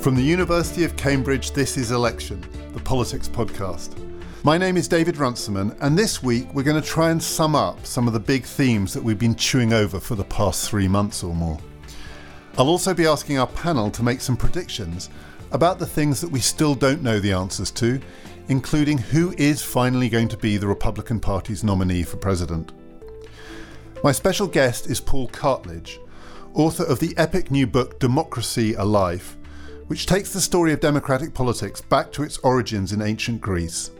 From the University of Cambridge, this is Election, the politics podcast. My name is David Runciman, and this week we're going to try and sum up some of the big themes that we've been chewing over for the past 3 months or more. I'll also be asking our panel to make some predictions about the things that we still don't know the answers to, including who is finally going to be the Republican Party's nominee for president. My special guest is Paul Cartledge, author of the epic new book Democracy, A Life, which takes the story of democratic politics back to its origins in ancient Greece.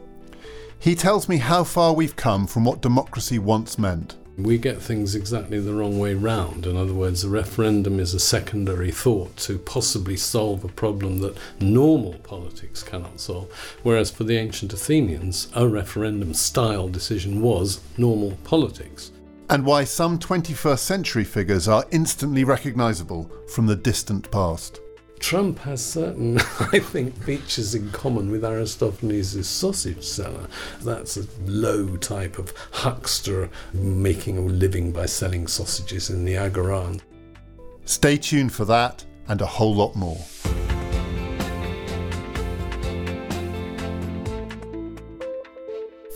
He tells me how far we've come from what democracy once meant. We get things exactly the wrong way round. In other words, a referendum is a secondary thought to possibly solve a problem that normal politics cannot solve, whereas for the ancient Athenians, a referendum-style decision was normal politics. And why some 21st century figures are instantly recognisable from the distant past. Trump has certain, I think, features in common with Aristophanes' sausage seller. That's a low type of huckster making a living by selling sausages in the agora. Stay tuned for that and a whole lot more.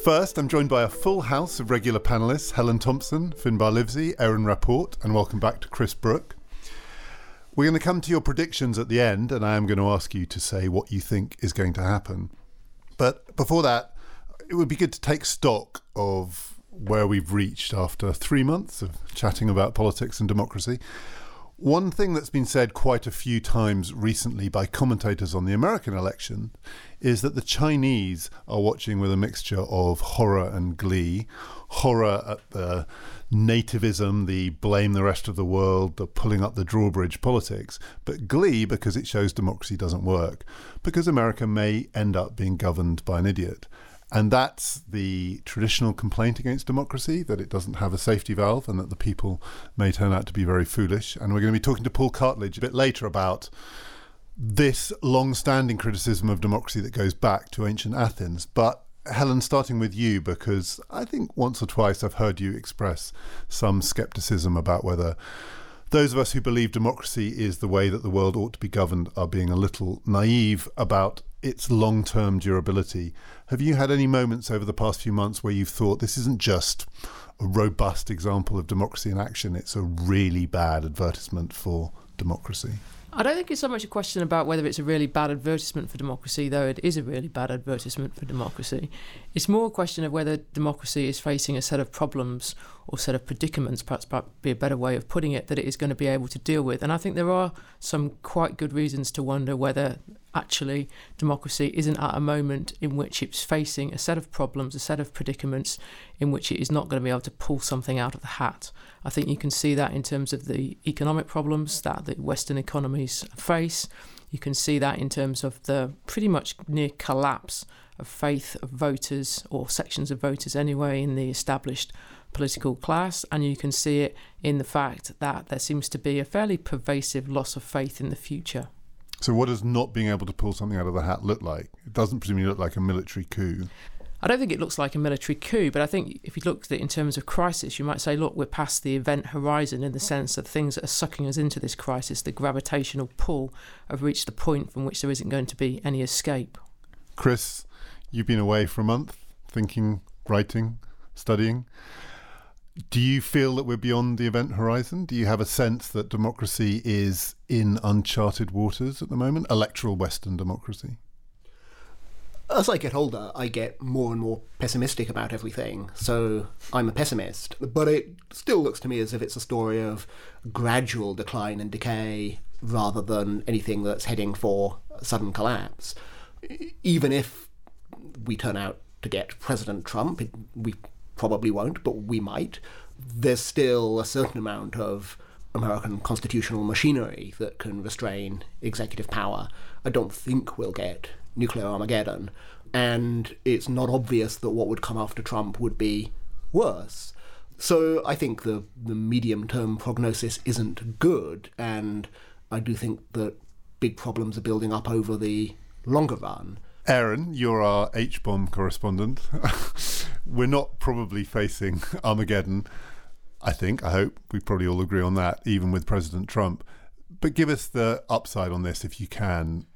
First, I'm joined by a full house of regular panellists, Helen Thompson, Finbar Livesey, Aaron Rapport, and welcome back to Chris Brook. We're going to come to your predictions at the end, and I am going to ask you to say what you think is going to happen. But before that, it would be good to take stock of where we've reached after 3 months of chatting about politics and democracy. One thing that's been said quite a few times recently by commentators on the American election is that the Chinese are watching with a mixture of horror and glee. Horror at the nativism, the blame the rest of the world, the pulling up the drawbridge politics, but glee because it shows democracy doesn't work, because America may end up being governed by an idiot. And that's the traditional complaint against democracy, that it doesn't have a safety valve and that the people may turn out to be very foolish. And we're going to be talking to Paul Cartledge a bit later about this long-standing criticism of democracy that goes back to ancient Athens. But Helen, starting with you, because I think once or twice I've heard you express some scepticism about whether those of us who believe democracy is the way that the world ought to be governed are being a little naive about its long-term durability. Have you had any moments over the past few months where you've thought this isn't just a robust example of democracy in action, it's a really bad advertisement for democracy? I don't think it's so much a question about whether it's a really bad advertisement for democracy, though it is a really bad advertisement for democracy. It's more a question of whether democracy is facing a set of problems or set of predicaments, perhaps be a better way of putting it, that it is going to be able to deal with. And I think there are some quite good reasons to wonder whether actually democracy isn't at a moment in which it's facing a set of problems, a set of predicaments in which it is not going to be able to pull something out of the hat. I think you can see that in terms of the economic problems that the Western economies face. You can see that in terms of the pretty much near collapse of faith of voters, or sections of voters anyway, in the established political class, and you can see it in the fact that there seems to be a fairly pervasive loss of faith in the future. So what does not being able to pull something out of the hat look like? It doesn't presumably look like a military coup. I don't think it looks like a military coup, but I think if you look at it in terms of crisis, you might say, look, we're past the event horizon in the sense that things that are sucking us into this crisis, the gravitational pull, have reached the point from which there isn't going to be any escape. Chris, you've been away for a month, thinking, writing, studying. Do you feel that we're beyond the event horizon? Do you have a sense that democracy is in uncharted waters at the moment, electoral Western democracy? As I get older, I get more and more pessimistic about everything, so I'm a pessimist. But it still looks to me as if it's a story of gradual decline and decay rather than anything that's heading for sudden collapse. Even if we turn out to get President Trump, we probably won't, but we might. There's still a certain amount of American constitutional machinery that can restrain executive power. I don't think we'll get nuclear Armageddon, and it's not obvious that what would come after Trump would be worse. So I think the medium-term prognosis isn't good, and I do think that big problems are building up over the longer run. Aaron, you're our H-bomb correspondent. We're not probably facing Armageddon, I think. I hope we probably all agree on that, even with President Trump. But give us the upside on this, if you can.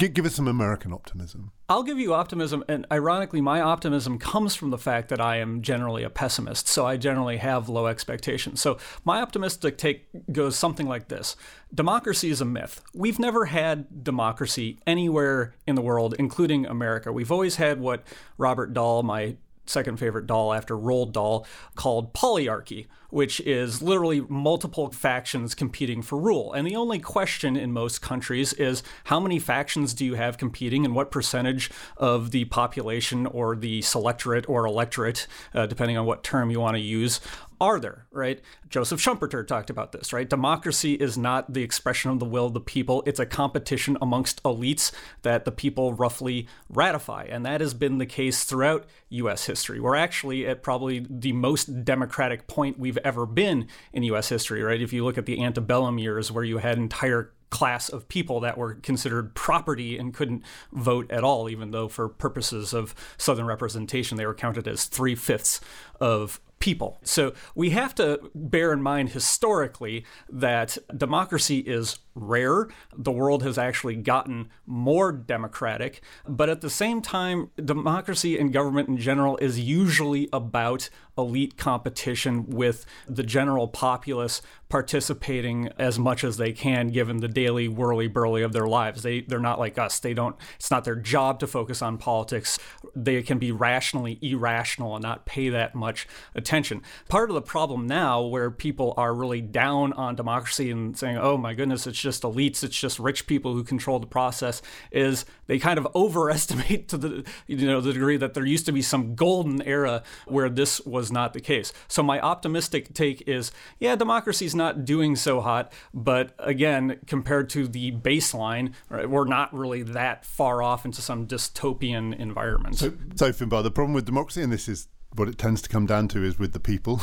Give us some American optimism. I'll give you optimism, and ironically, my optimism comes from the fact that I am generally a pessimist, so I generally have low expectations. So my optimistic take goes something like this. Democracy is a myth. We've never had democracy anywhere in the world, including America. We've always had what Robert Dahl, my second favorite Dahl after Roald Dahl, called polyarchy, which is literally multiple factions competing for rule. And the only question in most countries is how many factions do you have competing and what percentage of the population or the selectorate or electorate, depending on what term you want to use, are there, right? Joseph Schumpeter talked about this, right? Democracy is not the expression of the will of the people. It's a competition amongst elites that the people roughly ratify. And that has been the case throughout U.S. history. We're actually at probably the most democratic point we've ever been in U.S. history, right? If you look at the antebellum years where you had entire class of people that were considered property and couldn't vote at all, even though for purposes of Southern representation, they were counted as 3/5 of people. So we have to bear in mind historically that democracy is rare. The world has actually gotten more democratic, but at the same time, democracy and government in general is usually about elite competition with the general populace participating as much as they can given the daily whirly-burly of their lives. They're not like us. It's not their job to focus on politics. They can be rationally irrational and not pay that much attention. Part of the problem now where people are really down on democracy and saying, oh my goodness, it's just elites, it's just rich people who control the process, is they kind of overestimate to the degree that there used to be some golden era where this was not the case. So my optimistic take is, yeah, democracy's not doing so hot, but again, compared to the baseline, right, we're not really that far off into some dystopian environment. So Finbar, the problem with democracy, and this is what it tends to come down to, is with the people,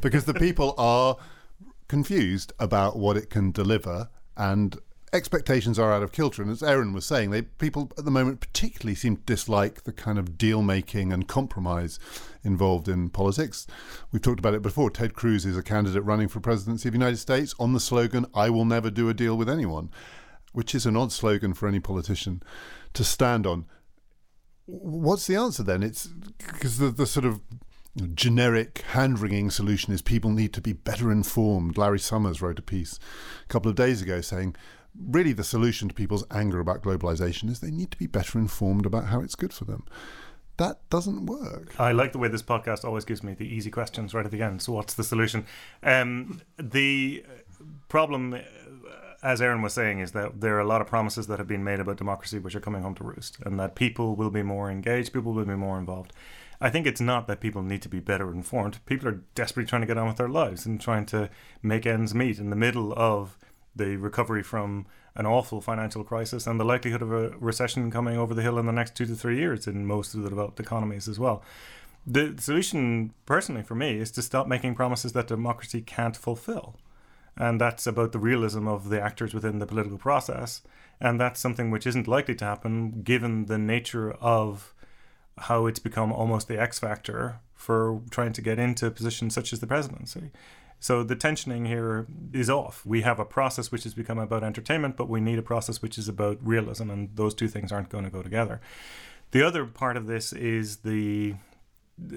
because the people are confused about what it can deliver, and expectations are out of kilter. And as Aaron was saying, people at the moment particularly seem to dislike the kind of deal-making and compromise involved in politics. We've talked about it before. Ted Cruz is a candidate running for presidency of the United States on the slogan, "I will never do a deal with anyone," which is an odd slogan for any politician to stand on. What's the answer then? It's because the sort of generic hand-wringing solution is people need to be better informed. Larry Summers wrote a piece a couple of days ago saying, really the solution to people's anger about globalization is they need to be better informed about how it's good for them. That doesn't work. I like the way this podcast always gives me the easy questions right at the end. So what's the solution? The problem, as Aaron was saying, is that there are a lot of promises that have been made about democracy which are coming home to roost, and that people will be more engaged, people will be more involved. I think it's not that people need to be better informed. People are desperately trying to get on with their lives and trying to make ends meet in the middle of the recovery from an awful financial crisis and the likelihood of a recession coming over the hill in the next 2 to 3 years in most of the developed economies as well. The solution, personally for me, is to stop making promises that democracy can't fulfill. And that's about the realism of the actors within the political process. And that's something which isn't likely to happen given the nature of how it's become almost the X factor for trying to get into positions such as the presidency. So the tensioning here is off. We have a process which has become about entertainment, but we need a process which is about realism. And those two things aren't going to go together. The other part of this is the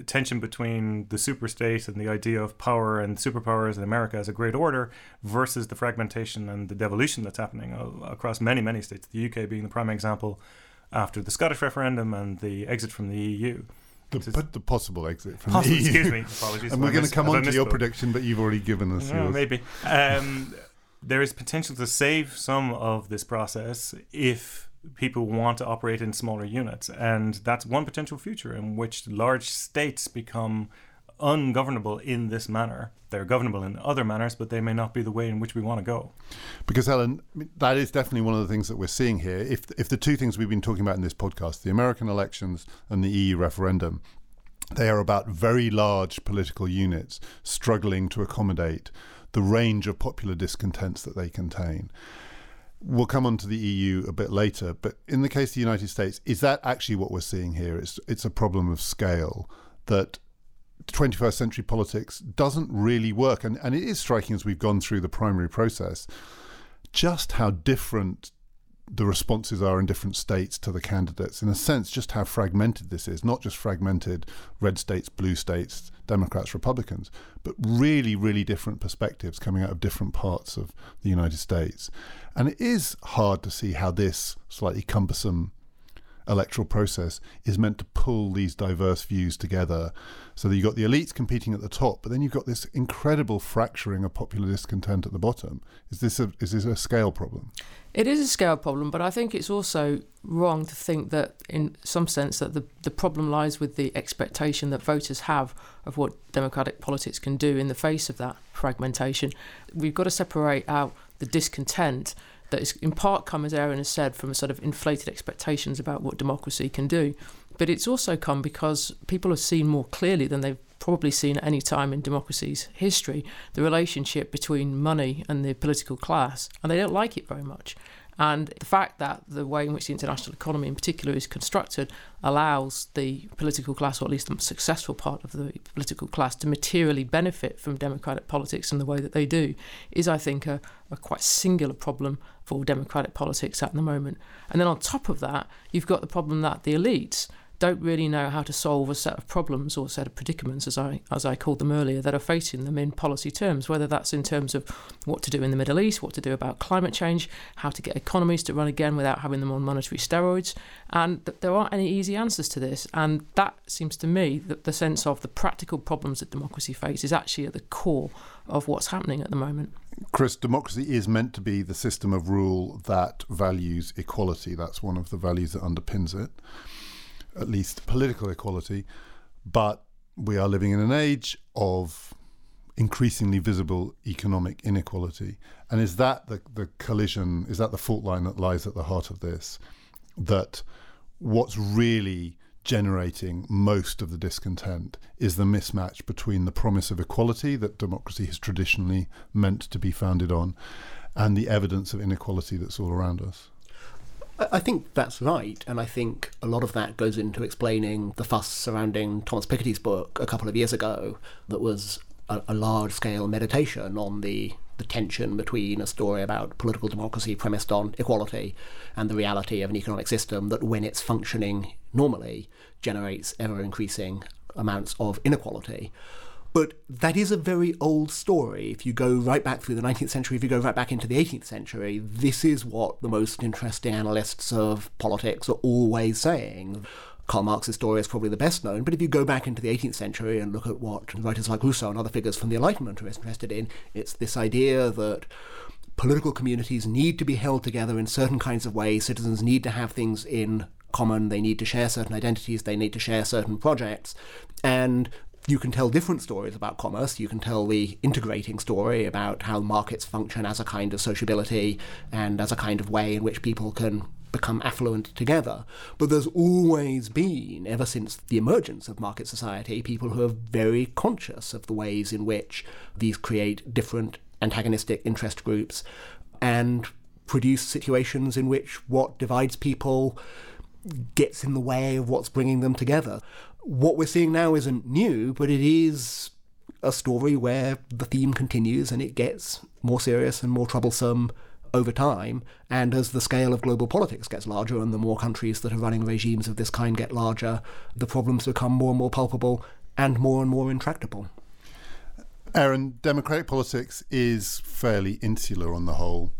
tension between the superstate and the idea of power and superpowers in America as a great order versus the fragmentation and the devolution that's happening across many, many states, the UK being the prime example after the Scottish referendum and the exit from the EU. The possible exit from the EU. Excuse me, apologies. And we're going to come on to your prediction, but you've already given us yours. Maybe. There is potential to save some of this process if people want to operate in smaller units. And that's one potential future in which large states become ungovernable in this manner. They're governable in other manners, but they may not be the way in which we want to go. Because, Helen, that is definitely one of the things that we're seeing here. If the two things we've been talking about in this podcast, the American elections and the EU referendum, they are about very large political units struggling to accommodate the range of popular discontents that they contain. We'll come on to the EU a bit later, but in the case of the United States, is that actually what we're seeing here? It's a problem of scale, that 21st century politics doesn't really work. And it is striking as we've gone through the primary process, just how different the responses are in different states to the candidates, in a sense, just how fragmented this is, not just fragmented red states, blue states, Democrats, Republicans, but really, really different perspectives coming out of different parts of the United States. And it is hard to see how this slightly cumbersome electoral process is meant to pull these diverse views together, so that you've got the elites competing at the top, but then you've got this incredible fracturing of popular discontent at the bottom. Is this a scale problem? It is a scale problem, but I think it's also wrong to think that, in some sense, that the problem lies with the expectation that voters have of what democratic politics can do in the face of that fragmentation. We've got to separate out the discontent that is in part come, as Aaron has said, from a sort of inflated expectations about what democracy can do. But it's also come because people have seen more clearly than they've probably seen at any time in democracy's history the relationship between money and the political class, and they don't like it very much. And the fact that the way in which the international economy in particular is constructed allows the political class, or at least the successful part of the political class, to materially benefit from democratic politics in the way that they do is, I think, a quite singular problem for democratic politics at the moment. And then on top of that, you've got the problem that the elites don't really know how to solve a set of problems or a set of predicaments, as I called them earlier, that are facing them in policy terms, whether that's in terms of what to do in the Middle East, what to do about climate change, how to get economies to run again without having them on monetary steroids. And there aren't any easy answers to this. And that seems to me that the sense of the practical problems that democracy faces is actually at the core of what's happening at the moment. Chris, democracy is meant to be the system of rule that values equality. That's one of the values that underpins it, at least political equality, but we are living in an age of increasingly visible economic inequality. And is that the collision, is that the fault line that lies at the heart of this? That what's really generating most of the discontent is the mismatch between the promise of equality that democracy has traditionally meant to be founded on and the evidence of inequality that's all around us? I think that's right, and I think a lot of that goes into explaining the fuss surrounding Thomas Piketty's book a couple of years ago that was a large-scale meditation on the tension between a story about political democracy premised on equality and the reality of an economic system that, when it's functioning normally, generates ever-increasing amounts of inequality. But that is a very old story. If you go right back through the 19th century, if you go right back into the 18th century, this is what the most interesting analysts of politics are always saying. Karl Marx's story is probably the best known, but if you go back into the 18th century and look at what writers like Rousseau and other figures from the Enlightenment are interested in, it's this idea that political communities need to be held together in certain kinds of ways, citizens need to have things in common, they need to share certain identities, they need to share certain projects, and you can tell different stories about commerce. You can tell the integrating story about how markets function as a kind of sociability and as a kind of way in which people can become affluent together. But there's always been, ever since the emergence of market society, people who are very conscious of the ways in which these create different antagonistic interest groups and produce situations in which what divides people gets in the way of what's bringing them together. What we're seeing now isn't new, but it is a story where the theme continues and it gets more serious and more troublesome over time. And as the scale of global politics gets larger and the more countries that are running regimes of this kind get larger, the problems become more and more palpable and more intractable. Aaron, democratic politics is fairly insular on the whole.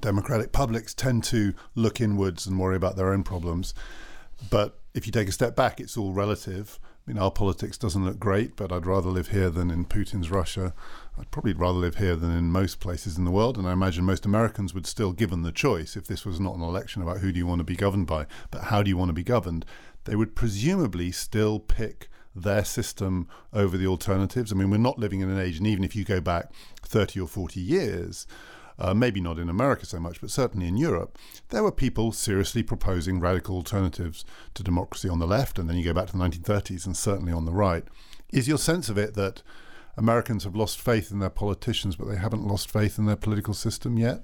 Democratic publics tend to look inwards and worry about their own problems. But if you take a step back, it's all relative. I mean, our politics doesn't look great, but I'd rather live here than in Putin's Russia. I'd probably rather live here than in most places in the world. And I imagine most Americans would still, given the choice, if this was not an election about who do you want to be governed by, but how do you want to be governed, they would presumably still pick their system over the alternatives. I mean, we're not living in an age, and even if you go back 30 or 40 years, maybe not in America so much, but certainly in Europe, there were people seriously proposing radical alternatives to democracy on the left, and then you go back to the 1930s and certainly on the right. Is your sense of it that Americans have lost faith in their politicians, but they haven't lost faith in their political system yet?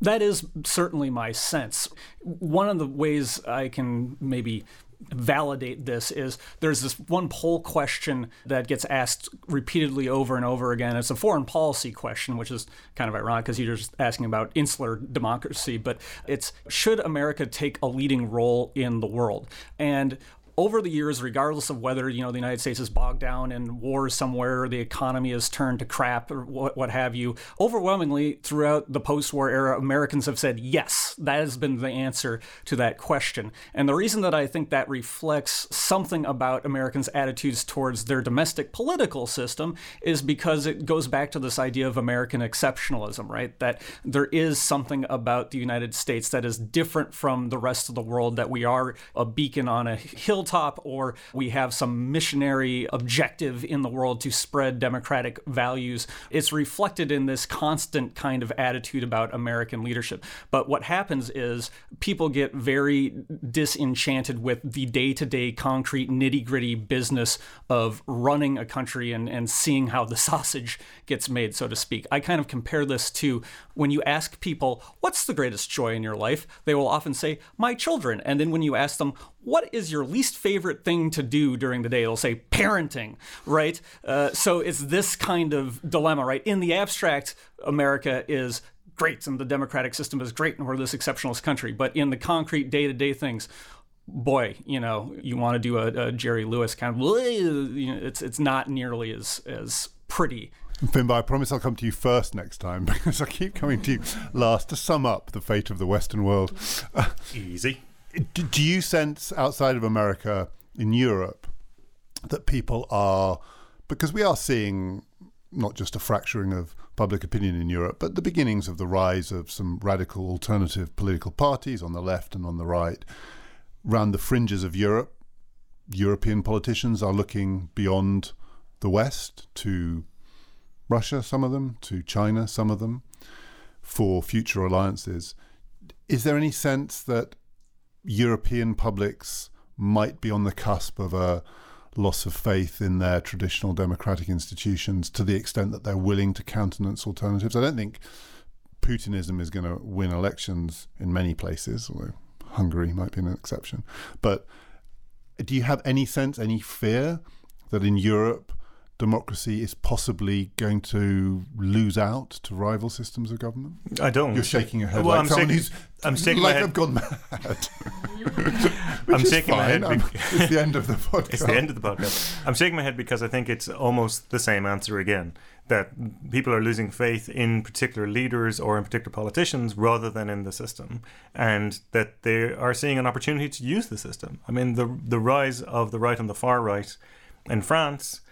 That is certainly my sense. One of the ways I can maybe validate this is there's this one poll question that gets asked repeatedly over and over again. It's a foreign policy question, which is kind of ironic because you're just asking about insular democracy, but it's, should America take a leading role in the world? And over the years, regardless of whether, you know, the United States is bogged down in war somewhere, or the economy is turned to crap, or what have you, overwhelmingly throughout the post-war era, Americans have said yes. That has been the answer to that question. And the reason that I think that reflects something about Americans' attitudes towards their domestic political system is because it goes back to this idea of American exceptionalism, right? That there is something about the United States that is different from the rest of the world, that we are a beacon on a hill top, or we have some missionary objective in the world to spread democratic values. It's reflected in this constant kind of attitude about American leadership. But what happens is people get very disenchanted with the day-to-day concrete nitty-gritty business of running a country and seeing how the sausage gets made, so to speak. I kind of compare this to when you ask people, what's the greatest joy in your life? They will often say, my children. And then when you ask them, what is your least favorite thing to do during the day? They'll say parenting, right? So it's this kind of dilemma, right? In the abstract, America is great and the democratic system is great and we're this exceptionalist country. But in the concrete day-to-day things, boy, you know, you want to do a Jerry Lewis kind of, you know, it's not nearly as pretty. Finbar, I promise I'll come to you first next time because I keep coming to you last to sum up the fate of the Western world. Easy. Do you sense outside of America, in Europe, that people are, because we are seeing not just a fracturing of public opinion in Europe, but the beginnings of the rise of some radical alternative political parties on the left and on the right, round the fringes of Europe, European politicians are looking beyond the West to Russia, some of them, to China, some of them, for future alliances. Is there any sense that European publics might be on the cusp of a loss of faith in their traditional democratic institutions to the extent that they're willing to countenance alternatives? I don't think Putinism is going to win elections in many places, although Hungary might be an exception. But do you have any sense, any fear that in Europe democracy is possibly going to lose out to rival systems of government? I don't. You're shaking your head. Well, like I'm someone who's like I've gone mad. I'm shaking my head. It's the end of the podcast. I'm shaking my head because I think it's almost the same answer again, that people are losing faith in particular leaders or in particular politicians rather than in the system, and that they are seeing an opportunity to use the system. I mean, the rise of the right and the far right in France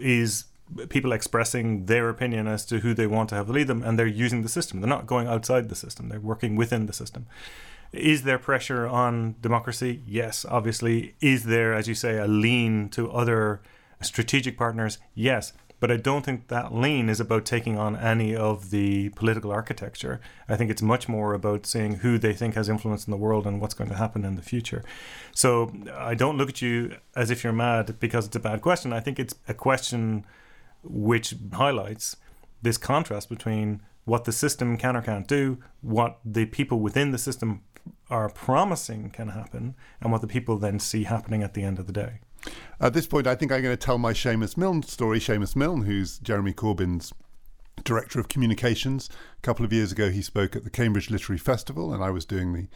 is people expressing their opinion as to who they want to have lead them, and they're using the system. They're not going outside the system. They're working within the system. Is there pressure on democracy? Yes, obviously. Is there, as you say, a lean to other strategic partners? Yes. But I don't think that lean is about taking on any of the political architecture. I think it's much more about seeing who they think has influence in the world and what's going to happen in the future. So I don't look at you as if you're mad because it's a bad question. I think it's a question which highlights this contrast between what the system can or can't do, what the people within the system are promising can happen, and what the people then see happening at the end of the day. At this point, I think I'm going to tell my Seamus Milne story. Seamus Milne, who's Jeremy Corbyn's Director of Communications. A couple of years ago, he spoke at the Cambridge Literary Festival, and I was doing the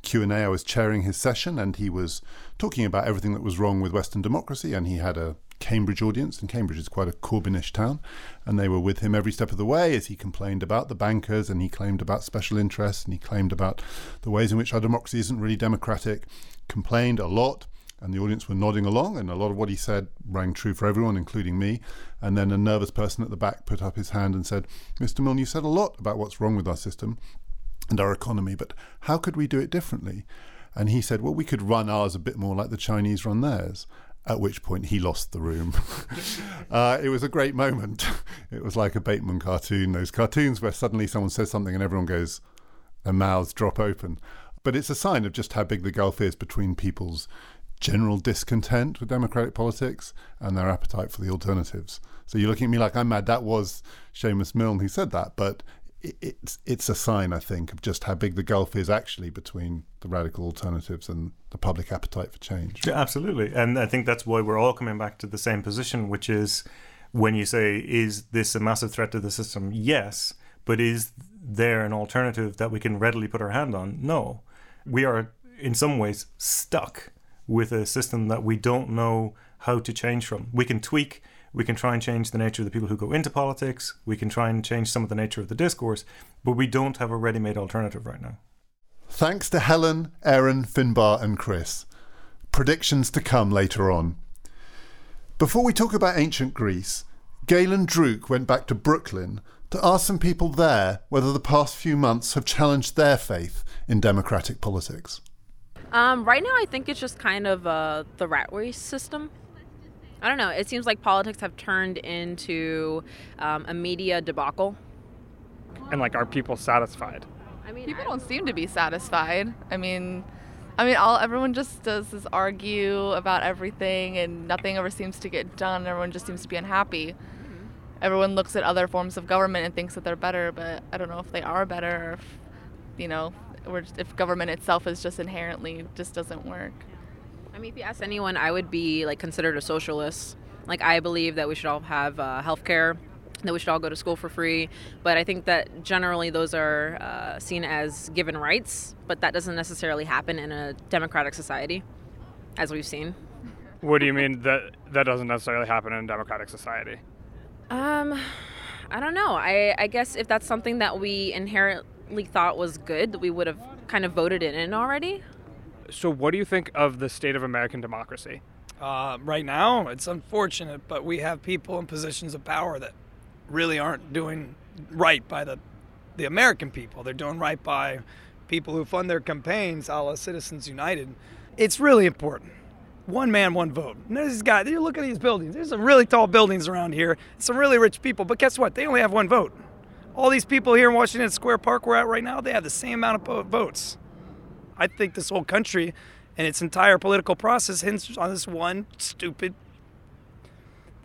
Q&A. I was chairing his session, and he was talking about everything that was wrong with Western democracy, and he had a Cambridge audience, and Cambridge is quite a Corbynish town, and they were with him every step of the way as he complained about the bankers, and he claimed about special interests, and he claimed about the ways in which our democracy isn't really democratic, complained a lot. And the audience were nodding along, and a lot of what he said rang true for everyone, including me. And then a nervous person at the back put up his hand and said, Mr. Milne, you said a lot about what's wrong with our system and our economy, but how could we do it differently? And he said, well, we could run ours a bit more like the Chinese run theirs, at which point he lost the room. It was a great moment. It was like a Bateman cartoon, those cartoons where suddenly someone says something and everyone goes, their mouths drop open. But it's a sign of just how big the gulf is between people's general discontent with democratic politics and their appetite for the alternatives. So you're looking at me like I'm mad. That was Seamus Milne who said that, but it's a sign, I think, of just how big the gulf is actually between the radical alternatives and the public appetite for change. Yeah, absolutely. And I think that's why we're all coming back to the same position, which is when you say, is this a massive threat to the system? Yes. But is there an alternative that we can readily put our hand on? No. We are in some ways stuck with a system that we don't know how to change from. We can tweak, we can try and change the nature of the people who go into politics, we can try and change some of the nature of the discourse, but we don't have a ready-made alternative right now. Thanks to Helen, Aaron, Finbar and Chris. Predictions to come later on. Before we talk about ancient Greece, Galen Druke went back to Brooklyn to ask some people there whether the past few months have challenged their faith in democratic politics. Right now, I think it's just kind of the rat race system. I don't know. It seems like politics have turned into a media debacle. And, like, are people satisfied? I mean, people don't seem to be satisfied. I mean, everyone just does is argue about everything, and nothing ever seems to get done. Everyone just seems to be unhappy. Mm-hmm. Everyone looks at other forms of government and thinks that they're better, but I don't know if they are better or if, you know, if government itself is just inherently just doesn't work. I mean, if you ask anyone, I would be like considered a socialist. Like, I believe that we should all have healthcare, that we should all go to school for free. But I think that generally those are seen as given rights, but that doesn't necessarily happen in a democratic society, as we've seen. What do you mean that doesn't necessarily happen in a democratic society? I don't know. I guess if that's something that we inherit thought was good, that we would have kind of voted it in already. So what do you think of the state of American democracy? Right now, it's unfortunate, but we have people in positions of power that really aren't doing right by the American people. They're doing right by people who fund their campaigns, a la Citizens United. It's really important. One man, one vote. And there's this guy, you look at these buildings, there's some really tall buildings around here, some really rich people, but guess what? They only have one vote. All these people here in Washington Square Park we're at right now, they have the same amount of votes. I think this whole country and its entire political process hinges on this one stupid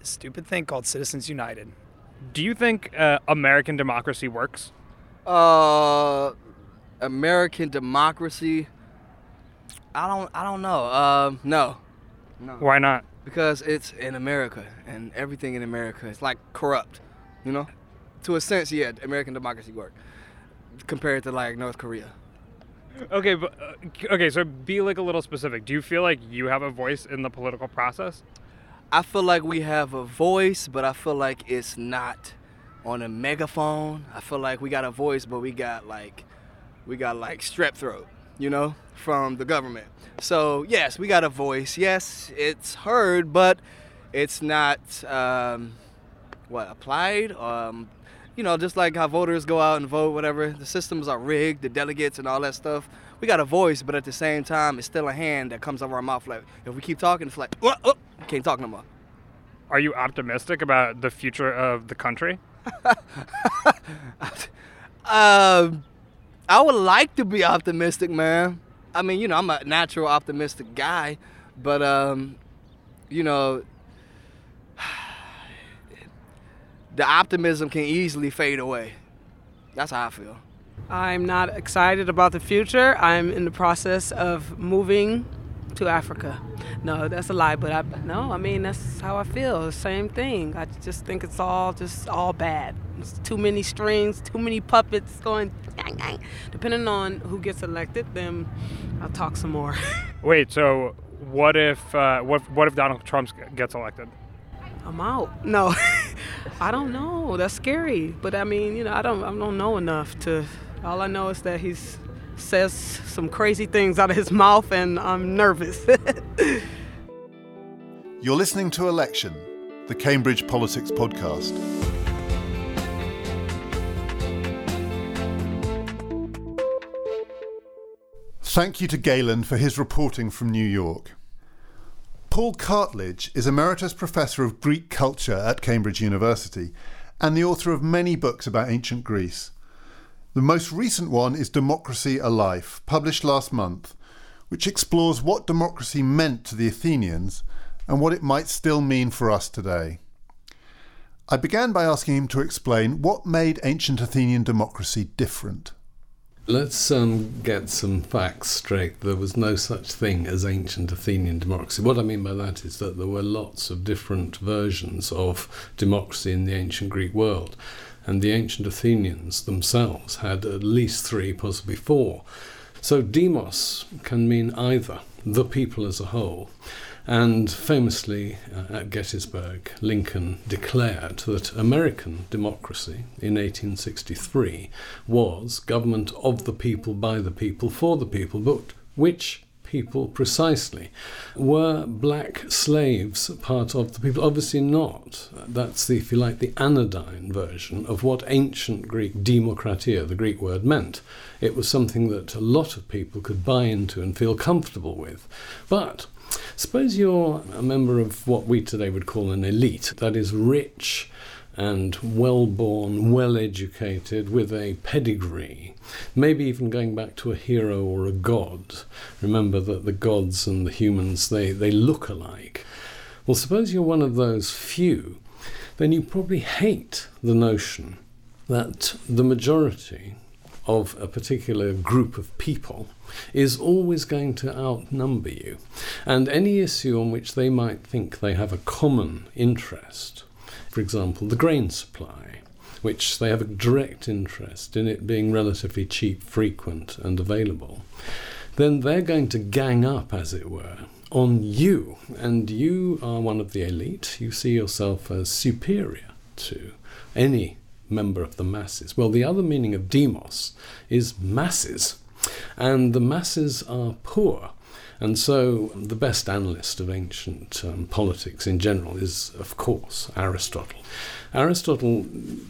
thing called Citizens United. Do you think American democracy works? American democracy? I don't know. No. Why not? Because it's in America, and everything in America is like corrupt, you know? To a sense, yeah, American democracy worked compared to like North Korea. Okay, but so be like a little specific. Do you feel like you have a voice in the political process? I feel like we have a voice, but I feel like it's not on a megaphone. I feel like we got a voice, but we got like strep throat, you know, from the government. So yes, we got a voice. Yes, it's heard, but it's not applied. You know, just like how voters go out and vote, whatever. The systems are rigged, the delegates and all that stuff. We got a voice, but at the same time, it's still a hand that comes over our mouth. Like, if we keep talking, it's like, can't talk no more. Are you optimistic about the future of the country? I would like to be optimistic, man. I mean, you know, I'm a natural optimistic guy, but, you know, the optimism can easily fade away. That's how I feel. I'm not excited about the future. I'm in the process of moving to Africa. No, that's a lie, but that's how I feel. Same thing. I just think it's all just all bad. It's too many strings, too many puppets going dang, dang. Depending on who gets elected, then I'll talk some more. Wait, so what if Donald Trump gets elected? I'm out. No, I don't know. That's scary. But I mean, you know, I don't know enough to. All I know is that he says some crazy things out of his mouth, and I'm nervous. You're listening to Election, the Cambridge Politics Podcast. Thank you to Galen for his reporting from New York. Paul Cartledge is Emeritus Professor of Greek Culture at Cambridge University and the author of many books about ancient Greece. The most recent one is Democracy, a Life, published last month, which explores what democracy meant to the Athenians and what it might still mean for us today. I began by asking him to explain what made ancient Athenian democracy different. Let's get some facts straight. There was no such thing as ancient Athenian democracy. What I mean by that is that there were lots of different versions of democracy in the ancient Greek world. And the ancient Athenians themselves had at least 3, possibly 4. So demos can mean either, the people as a whole. And famously, at Gettysburg, Lincoln declared that American democracy in 1863 was government of the people, by the people, for the people. But which people precisely? Were black slaves part of the people? Obviously not. That's, if you like, the anodyne version of what ancient Greek demokratia, the Greek word, meant. It was something that a lot of people could buy into and feel comfortable with. But suppose you're a member of what we today would call an elite, that is rich and well-born, well-educated, with a pedigree, maybe even going back to a hero or a god. Remember that the gods and the humans, they look alike. Well, suppose you're one of those few, then you probably hate the notion that the majority of a particular group of people is always going to outnumber you. And any issue on which they might think they have a common interest, for example, the grain supply, which they have a direct interest in it being relatively cheap, frequent, and available, then they're going to gang up, as it were, on you. And you are one of the elite. You see yourself as superior to any member of the masses. Well, the other meaning of demos is masses. And the masses are poor. And so the best analyst of ancient politics in general is, of course, Aristotle. Aristotle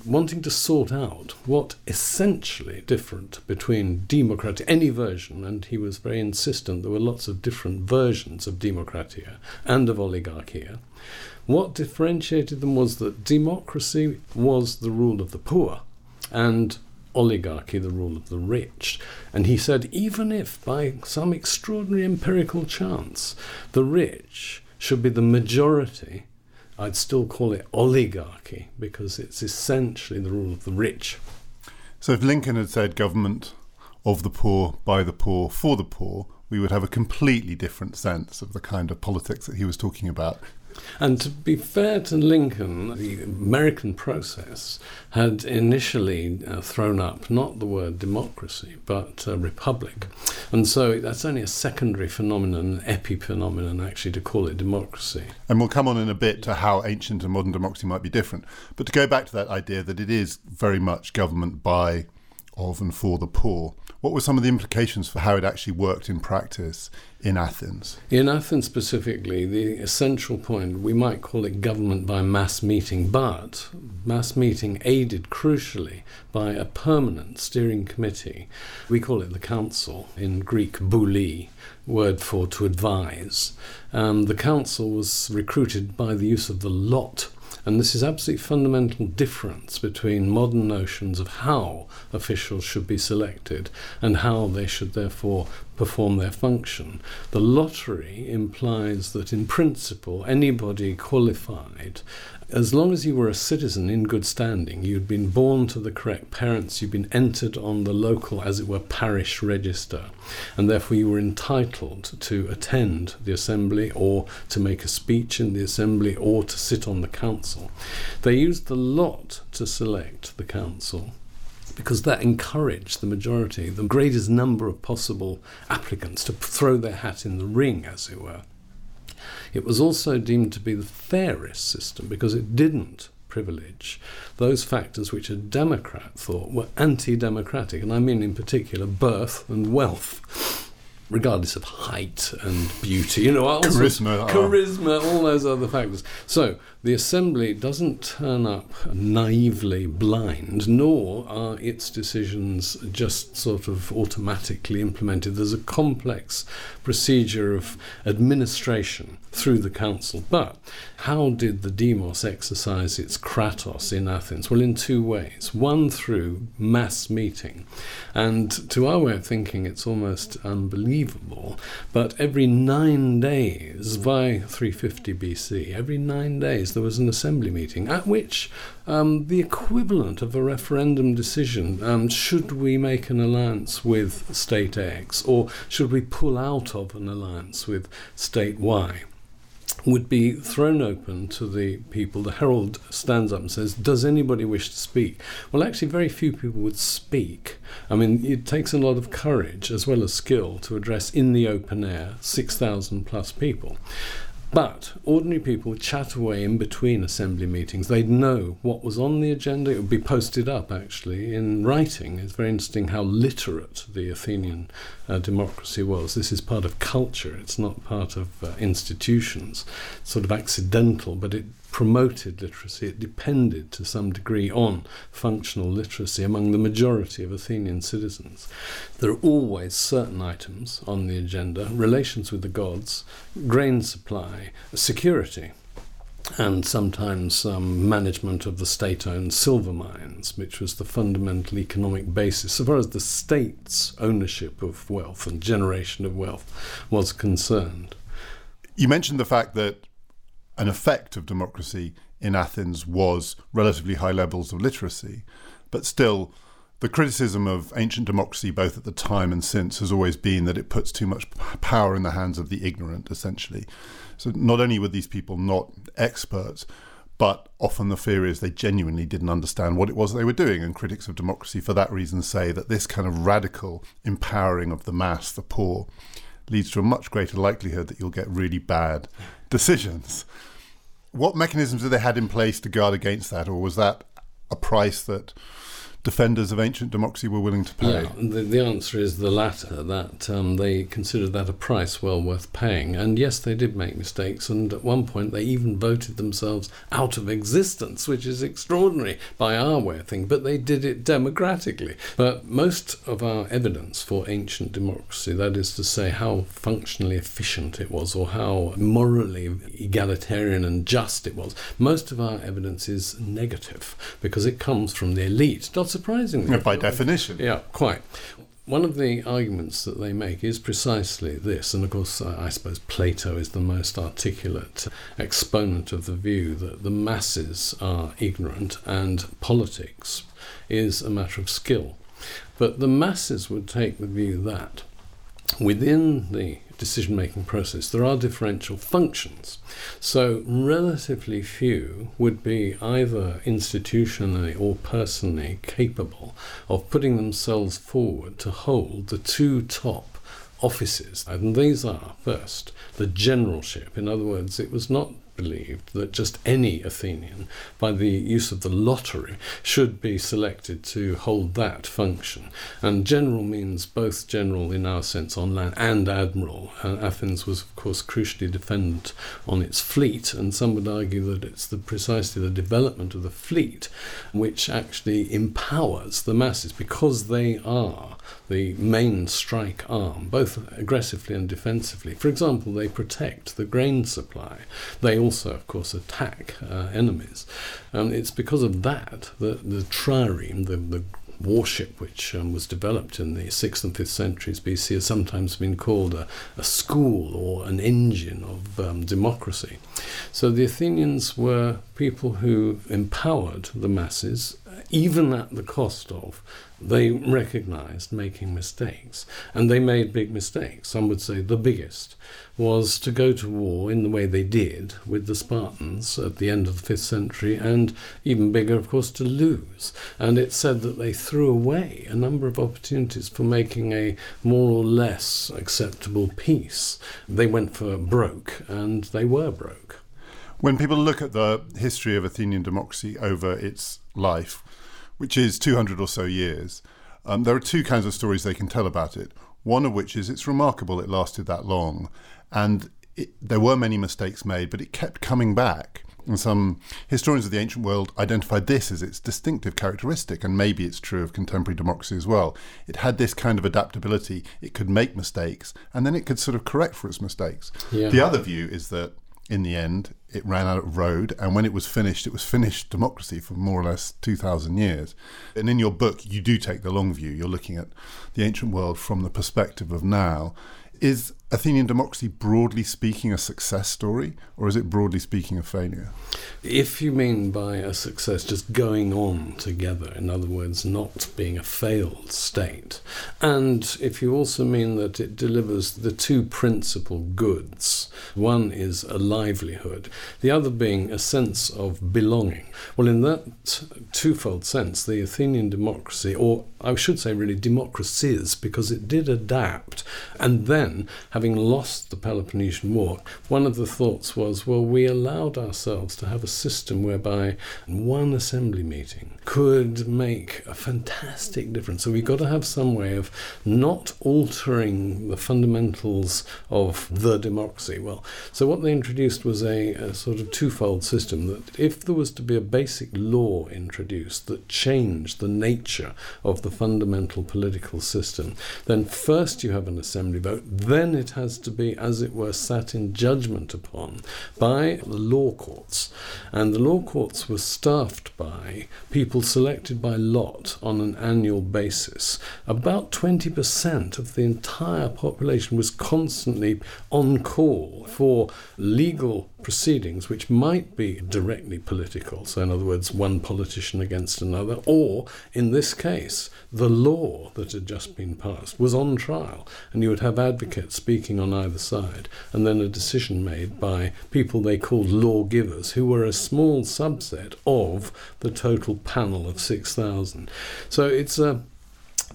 wanting to sort out what essentially different between demokratia, any version, and he was very insistent there were lots of different versions of demokratia and of oligarchia. What differentiated them was that democracy was the rule of the poor and oligarchy, the rule of the rich. And he said, even if by some extraordinary empirical chance the rich should be the majority, I'd still call it oligarchy because it's essentially the rule of the rich. So if Lincoln had said government of the poor, by the poor, for the poor, we would have a completely different sense of the kind of politics that he was talking about. And to be fair to Lincoln, the American process had initially thrown up not the word democracy, but republic. And so that's only a secondary phenomenon, an epiphenomenon, actually, to call it democracy. And we'll come on in a bit to how ancient and modern democracy might be different. But to go back to that idea that it is very much government by, of, and for the poor, what were some of the implications for how it actually worked in practice in Athens? In Athens specifically, the essential point, we might call it government by mass meeting, but mass meeting aided crucially by a permanent steering committee. We call it the council, in Greek bouli, word for to advise. The council was recruited by the use of the lot. And this is absolutely fundamental difference between modern notions of how officials should be selected and how they should therefore perform their function. The lottery implies that in principle anybody qualified, as long as you were a citizen in good standing, you'd been born to the correct parents, you'd been entered on the local, as it were, parish register, and therefore you were entitled to attend the assembly or to make a speech in the assembly or to sit on the council. They used the lot to select the council, because that encouraged the majority, the greatest number of possible applicants, to throw their hat in the ring, as it were. It was also deemed to be the fairest system because it didn't privilege those factors which a Democrat thought were anti-democratic, and I mean in particular birth and wealth, regardless of height and beauty, you know, also charisma, all those other factors. So the assembly doesn't turn up naively blind, nor are its decisions just sort of automatically implemented. There's a complex procedure of administration through the council. But how did the demos exercise its kratos in Athens? Well, in two ways. One, through mass meeting. And to our way of thinking, it's almost unbelievable unbelievable. But every 9 days, by 350 BC, every 9 days there was an assembly meeting at which the equivalent of a referendum decision, should we make an alliance with state X or should we pull out of an alliance with state Y, would be thrown open to the people. The herald stands up and says, does anybody wish to speak? Well, actually, very few people would speak. I mean, it takes a lot of courage as well as skill to address in the open air 6,000 plus people. But ordinary people chat away in between assembly meetings. They'd know what was on the agenda. It would be posted up, actually, in writing. It's very interesting how literate the Athenian democracy was. This is part of culture. It's not part of institutions. It's sort of accidental, but it promoted literacy. It depended to some degree on functional literacy among the majority of Athenian citizens. There are always certain items on the agenda: relations with the gods, grain supply, security, and sometimes some management of the state-owned silver mines, which was the fundamental economic basis, so far as the state's ownership of wealth and generation of wealth was concerned. You mentioned the fact that an effect of democracy in Athens was relatively high levels of literacy. But still, the criticism of ancient democracy, both at the time and since, has always been that it puts too much power in the hands of the ignorant, essentially. So not only were these people not experts, but often the fear is they genuinely didn't understand what it was they were doing. And critics of democracy, for that reason, say that this kind of radical empowering of the mass, the poor, leads to a much greater likelihood that you'll get really bad decisions. What mechanisms did they have in place to guard against that, or was that a price that defenders of ancient democracy were willing to pay? Yeah, the answer is the latter, that they considered that a price well worth paying. And yes, they did make mistakes, and at one point they even voted themselves out of existence, which is extraordinary by our way of thinking, but they did it democratically. But most of our evidence for ancient democracy, that is to say how functionally efficient it was or how morally egalitarian and just it was, most of our evidence is negative because it comes from the elite. Not surprisingly. Yeah, by definition. Yeah, quite. One of the arguments that they make is precisely this, and of course I suppose Plato is the most articulate exponent of the view that the masses are ignorant and politics is a matter of skill. But the masses would take the view that within the decision-making process there are differential functions. So relatively few would be either institutionally or personally capable of putting themselves forward to hold the two top offices. And these are, first, the generalship. In other words, it was not believed that just any Athenian, by the use of the lottery, should be selected to hold that function. And general means both general in our sense on land and admiral. Athens was, of course, crucially dependent on its fleet, and some would argue that it's precisely the development of the fleet which actually empowers the masses, because they are the main strike arm, both aggressively and defensively. For example, they protect the grain supply. They also, of course, attack enemies. It's because of that that the trireme, the warship which was developed in the 6th and 5th centuries BC, has sometimes been called a school or an engine of democracy. So the Athenians were people who empowered the masses, even at the cost of, they recognized, making mistakes. And they made big mistakes. Some would say the biggest was to go to war in the way they did with the Spartans at the end of the 5th century, and even bigger, of course, to lose. And it's said that they threw away a number of opportunities for making a more or less acceptable peace. They went for broke, and they were broke. When people look at the history of Athenian democracy over its life, which is 200 or so years, there are two kinds of stories they can tell about it. One of which is it's remarkable it lasted that long, and there were many mistakes made, but it kept coming back. And some historians of the ancient world identified this as its distinctive characteristic, and maybe it's true of contemporary democracy as well. It had this kind of adaptability. It could make mistakes, and then it could sort of correct for its mistakes. Yeah. The other view is that in the end, it ran out of road, and when it was finished democracy for more or less 2,000 years. And in your book, you do take the long view. You're looking at the ancient world from the perspective of now. Is Athenian democracy, broadly speaking, a success story, or is it, broadly speaking, a failure? If you mean by a success just going on together, in other words, not being a failed state, and if you also mean that it delivers the two principal goods, one is a livelihood, the other being a sense of belonging. Well, in that twofold sense, the Athenian democracy, or I should say really democracies, because it did adapt, and then, having lost the Peloponnesian War, one of the thoughts was, well, we allowed ourselves to have a system whereby one assembly meeting could make a fantastic difference. So we've got to have some way of not altering the fundamentals of the democracy. Well, so what they introduced was a sort of twofold system, that if there was to be a basic law introduced that changed the nature of the fundamental political system, then first you have an assembly vote, then it has to be, as it were, sat in judgment upon by the law courts. And the law courts were staffed by people selected by lot on an annual basis. About 20% of the entire population was constantly on call for legal proceedings, which might be directly political. So in other words, one politician against another, or in this case, the law that had just been passed was on trial, and you would have advocates speaking on either side, and then a decision made by people they called lawgivers, who were a small subset of the total panel of 6,000. So it's a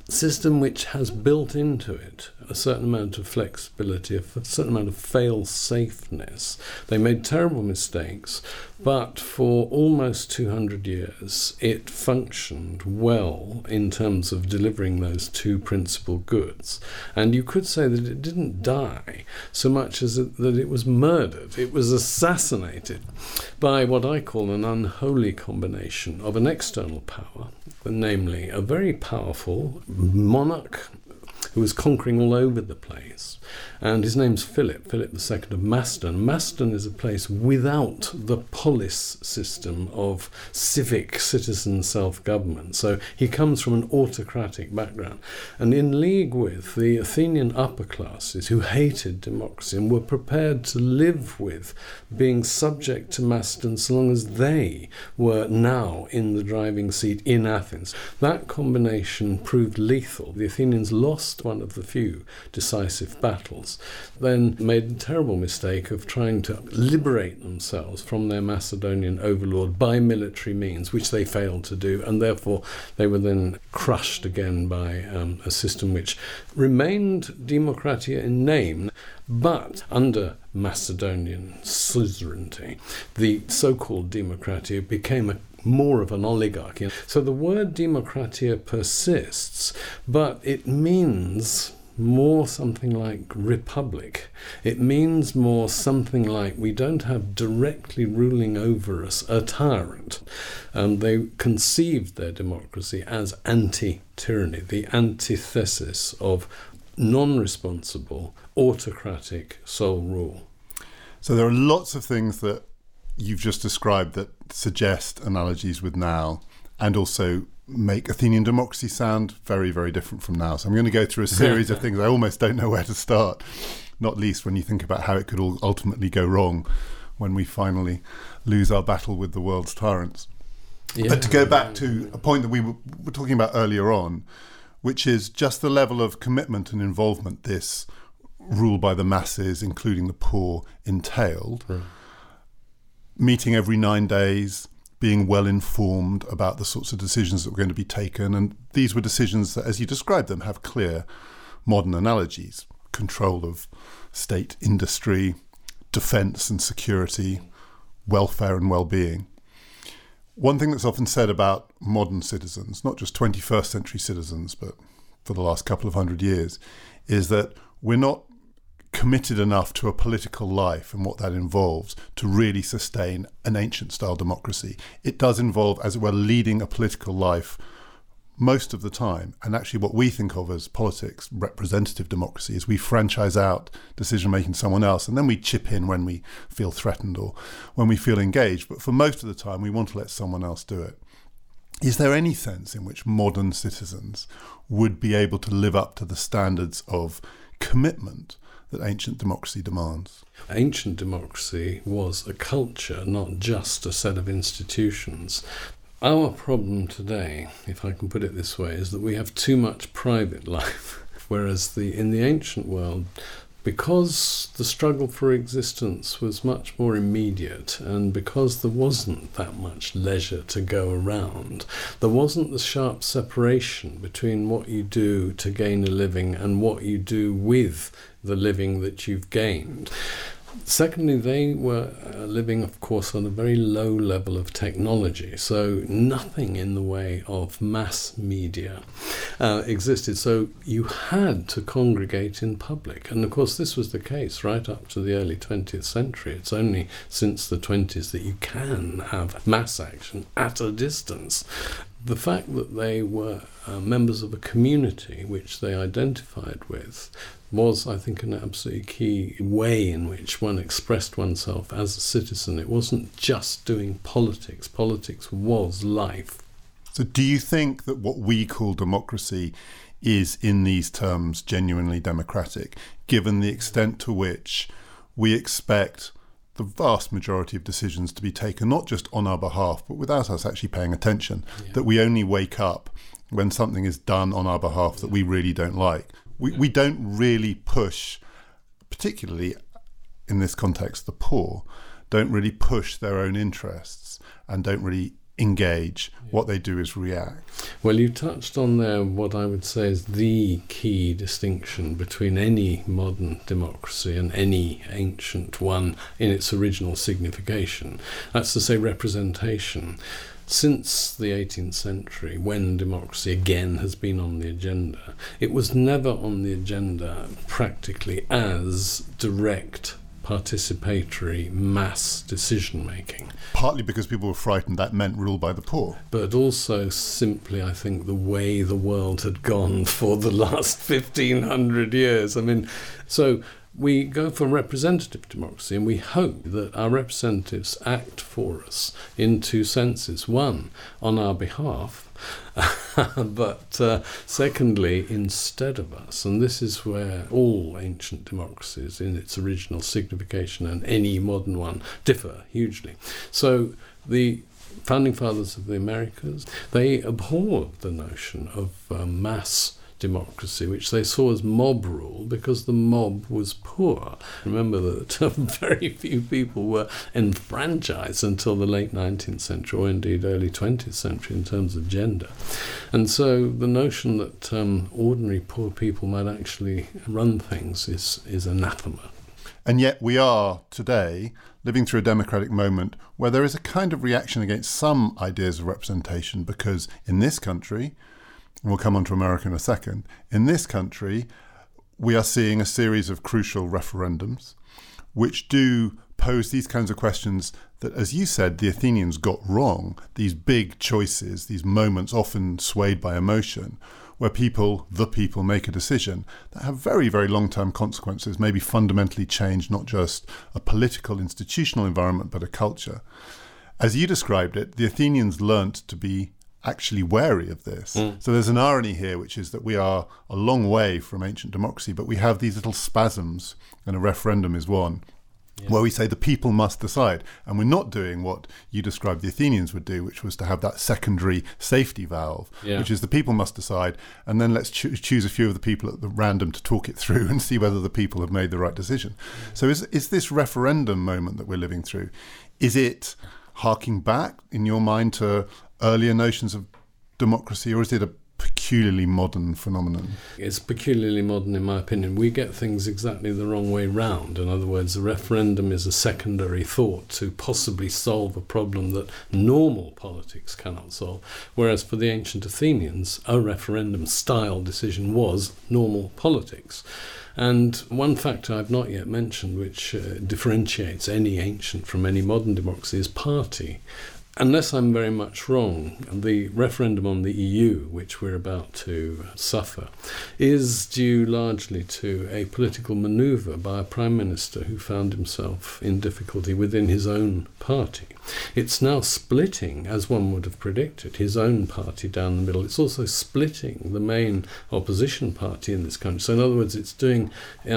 system which has built into it a certain amount of flexibility, a certain amount of fail-safeness. They made terrible mistakes, but for almost 200 years it functioned well in terms of delivering those two principal goods. And you could say that it didn't die so much as that it was murdered. It was assassinated by what I call an unholy combination of an external power, namely a very powerful monarch who was conquering all over the place. And his name's Philip II of Macedon. Macedon is a place without the polis system of civic citizen self-government. So he comes from an autocratic background. And in league with the Athenian upper classes who hated democracy and were prepared to live with being subject to Macedon so long as they were now in the driving seat in Athens. That combination proved lethal. The Athenians lost one of the few decisive battles, then made the terrible mistake of trying to liberate themselves from their Macedonian overlord by military means, which they failed to do, and therefore they were then crushed again by a system which remained democratia in name, but under Macedonian suzerainty, the so-called democratia became more of an oligarchy. So the word democratia persists, but it means more something like republic. It means more something like we don't have directly ruling over us a tyrant. They conceived their democracy as anti-tyranny, the antithesis of non-responsible, autocratic sole rule. So there are lots of things that you've just described that suggest analogies with now, and also make Athenian democracy sound very, very different from now. So I'm going to go through a series of things. I almost don't know where to start, not least when you think about how it could all ultimately go wrong when we finally lose our battle with the world's tyrants. Yeah. But to go back to a point that we were talking about earlier on, which is just the level of commitment and involvement this rule by the masses, including the poor, entailed. Right. Meeting every 9 days, being well informed about the sorts of decisions that were going to be taken. And these were decisions that, as you described them, have clear modern analogies. Control of state industry, defence and security, welfare and well-being. One thing that's often said about modern citizens, not just 21st century citizens, but for the last couple of hundred years, is that we're not committed enough to a political life and what that involves to really sustain an ancient-style democracy. It does involve, as it were, leading a political life most of the time. And actually what we think of as politics, representative democracy, is we franchise out decision-making to someone else, and then we chip in when we feel threatened or when we feel engaged. But for most of the time, we want to let someone else do it. Is there any sense in which modern citizens would be able to live up to the standards of commitment that ancient democracy demands. Ancient democracy was a culture, not just a set of institutions. Our problem today, if I can put it this way, is that we have too much private life, whereas in the ancient world, because the struggle for existence was much more immediate, and because there wasn't that much leisure to go around, there wasn't the sharp separation between what you do to gain a living and what you do with the living that you've gained. Secondly, they were living, of course, on a very low level of technology, so nothing in the way of mass media existed, so you had to congregate in public. And, of course, this was the case right up to the early 20th century. It's only since the 20s that you can have mass action at a distance. The fact that they were members of a community which they identified with was, I think, an absolutely key way in which one expressed oneself as a citizen. It wasn't just doing politics. Politics was life. So do you think that what we call democracy is, in these terms, genuinely democratic, given the extent to which we expect the vast majority of decisions to be taken not just on our behalf, but without us actually paying attention, that we only wake up when something is done on our behalf that we really don't like? We don't really push, particularly in this context, the poor, don't really push their own interests and don't really engage. What they do is react. Well, you touched on there what I would say is the key distinction between any modern democracy and any ancient one in its original signification. That's to say representation. Since the 18th century, when democracy again has been on the agenda, it was never on the agenda practically as direct participatory mass decision-making. Partly because people were frightened that meant rule by the poor. But also simply, I think, the way the world had gone for the last 1,500 years. I mean, so we go for representative democracy, and we hope that our representatives act for us in two senses. One, on our behalf, but secondly, instead of us. And this is where all ancient democracies in its original signification and any modern one differ hugely. So the Founding Fathers of the Americas, they abhorred the notion of mass democracy, which they saw as mob rule because the mob was poor. Remember that very few people were enfranchised until the late 19th century, or indeed early 20th century, in terms of gender. And so the notion that ordinary poor people might actually run things is anathema. And yet we are today living through a democratic moment where there is a kind of reaction against some ideas of representation, because in this country, and we'll come on to America in a second, in this country, we are seeing a series of crucial referendums which do pose these kinds of questions that, as you said, the Athenians got wrong. These big choices, these moments often swayed by emotion, where the people make a decision that have very, very long-term consequences, maybe fundamentally change not just a political, institutional environment, but a culture. As you described it, the Athenians learnt to be actually wary of this. So there's an irony here, which is that we are a long way from ancient democracy, but we have these little spasms, and a referendum is one, where we say the people must decide, and we're not doing what you described the Athenians would do, which was to have that secondary safety valve, which is the people must decide, and then let's choose a few of the people at the random to talk it through and see whether the people have made the right decision. So is this referendum moment that we're living through, is it harking back in your mind to earlier notions of democracy, or is it a peculiarly modern phenomenon? It's peculiarly modern, in my opinion. We get things exactly the wrong way round. In other words, a referendum is a secondary thought to possibly solve a problem that normal politics cannot solve, whereas for the ancient Athenians, a referendum-style decision was normal politics. And one factor I've not yet mentioned, which differentiates any ancient from any modern democracy, is party. unless I'm very much wrong, the referendum on the EU, which we're about to suffer, is due largely to a political manoeuvre by a Prime Minister who found himself in difficulty within his own party. It's now splitting, as one would have predicted, his own party down the middle. It's also splitting the main opposition party in this country. So in other words, it's doing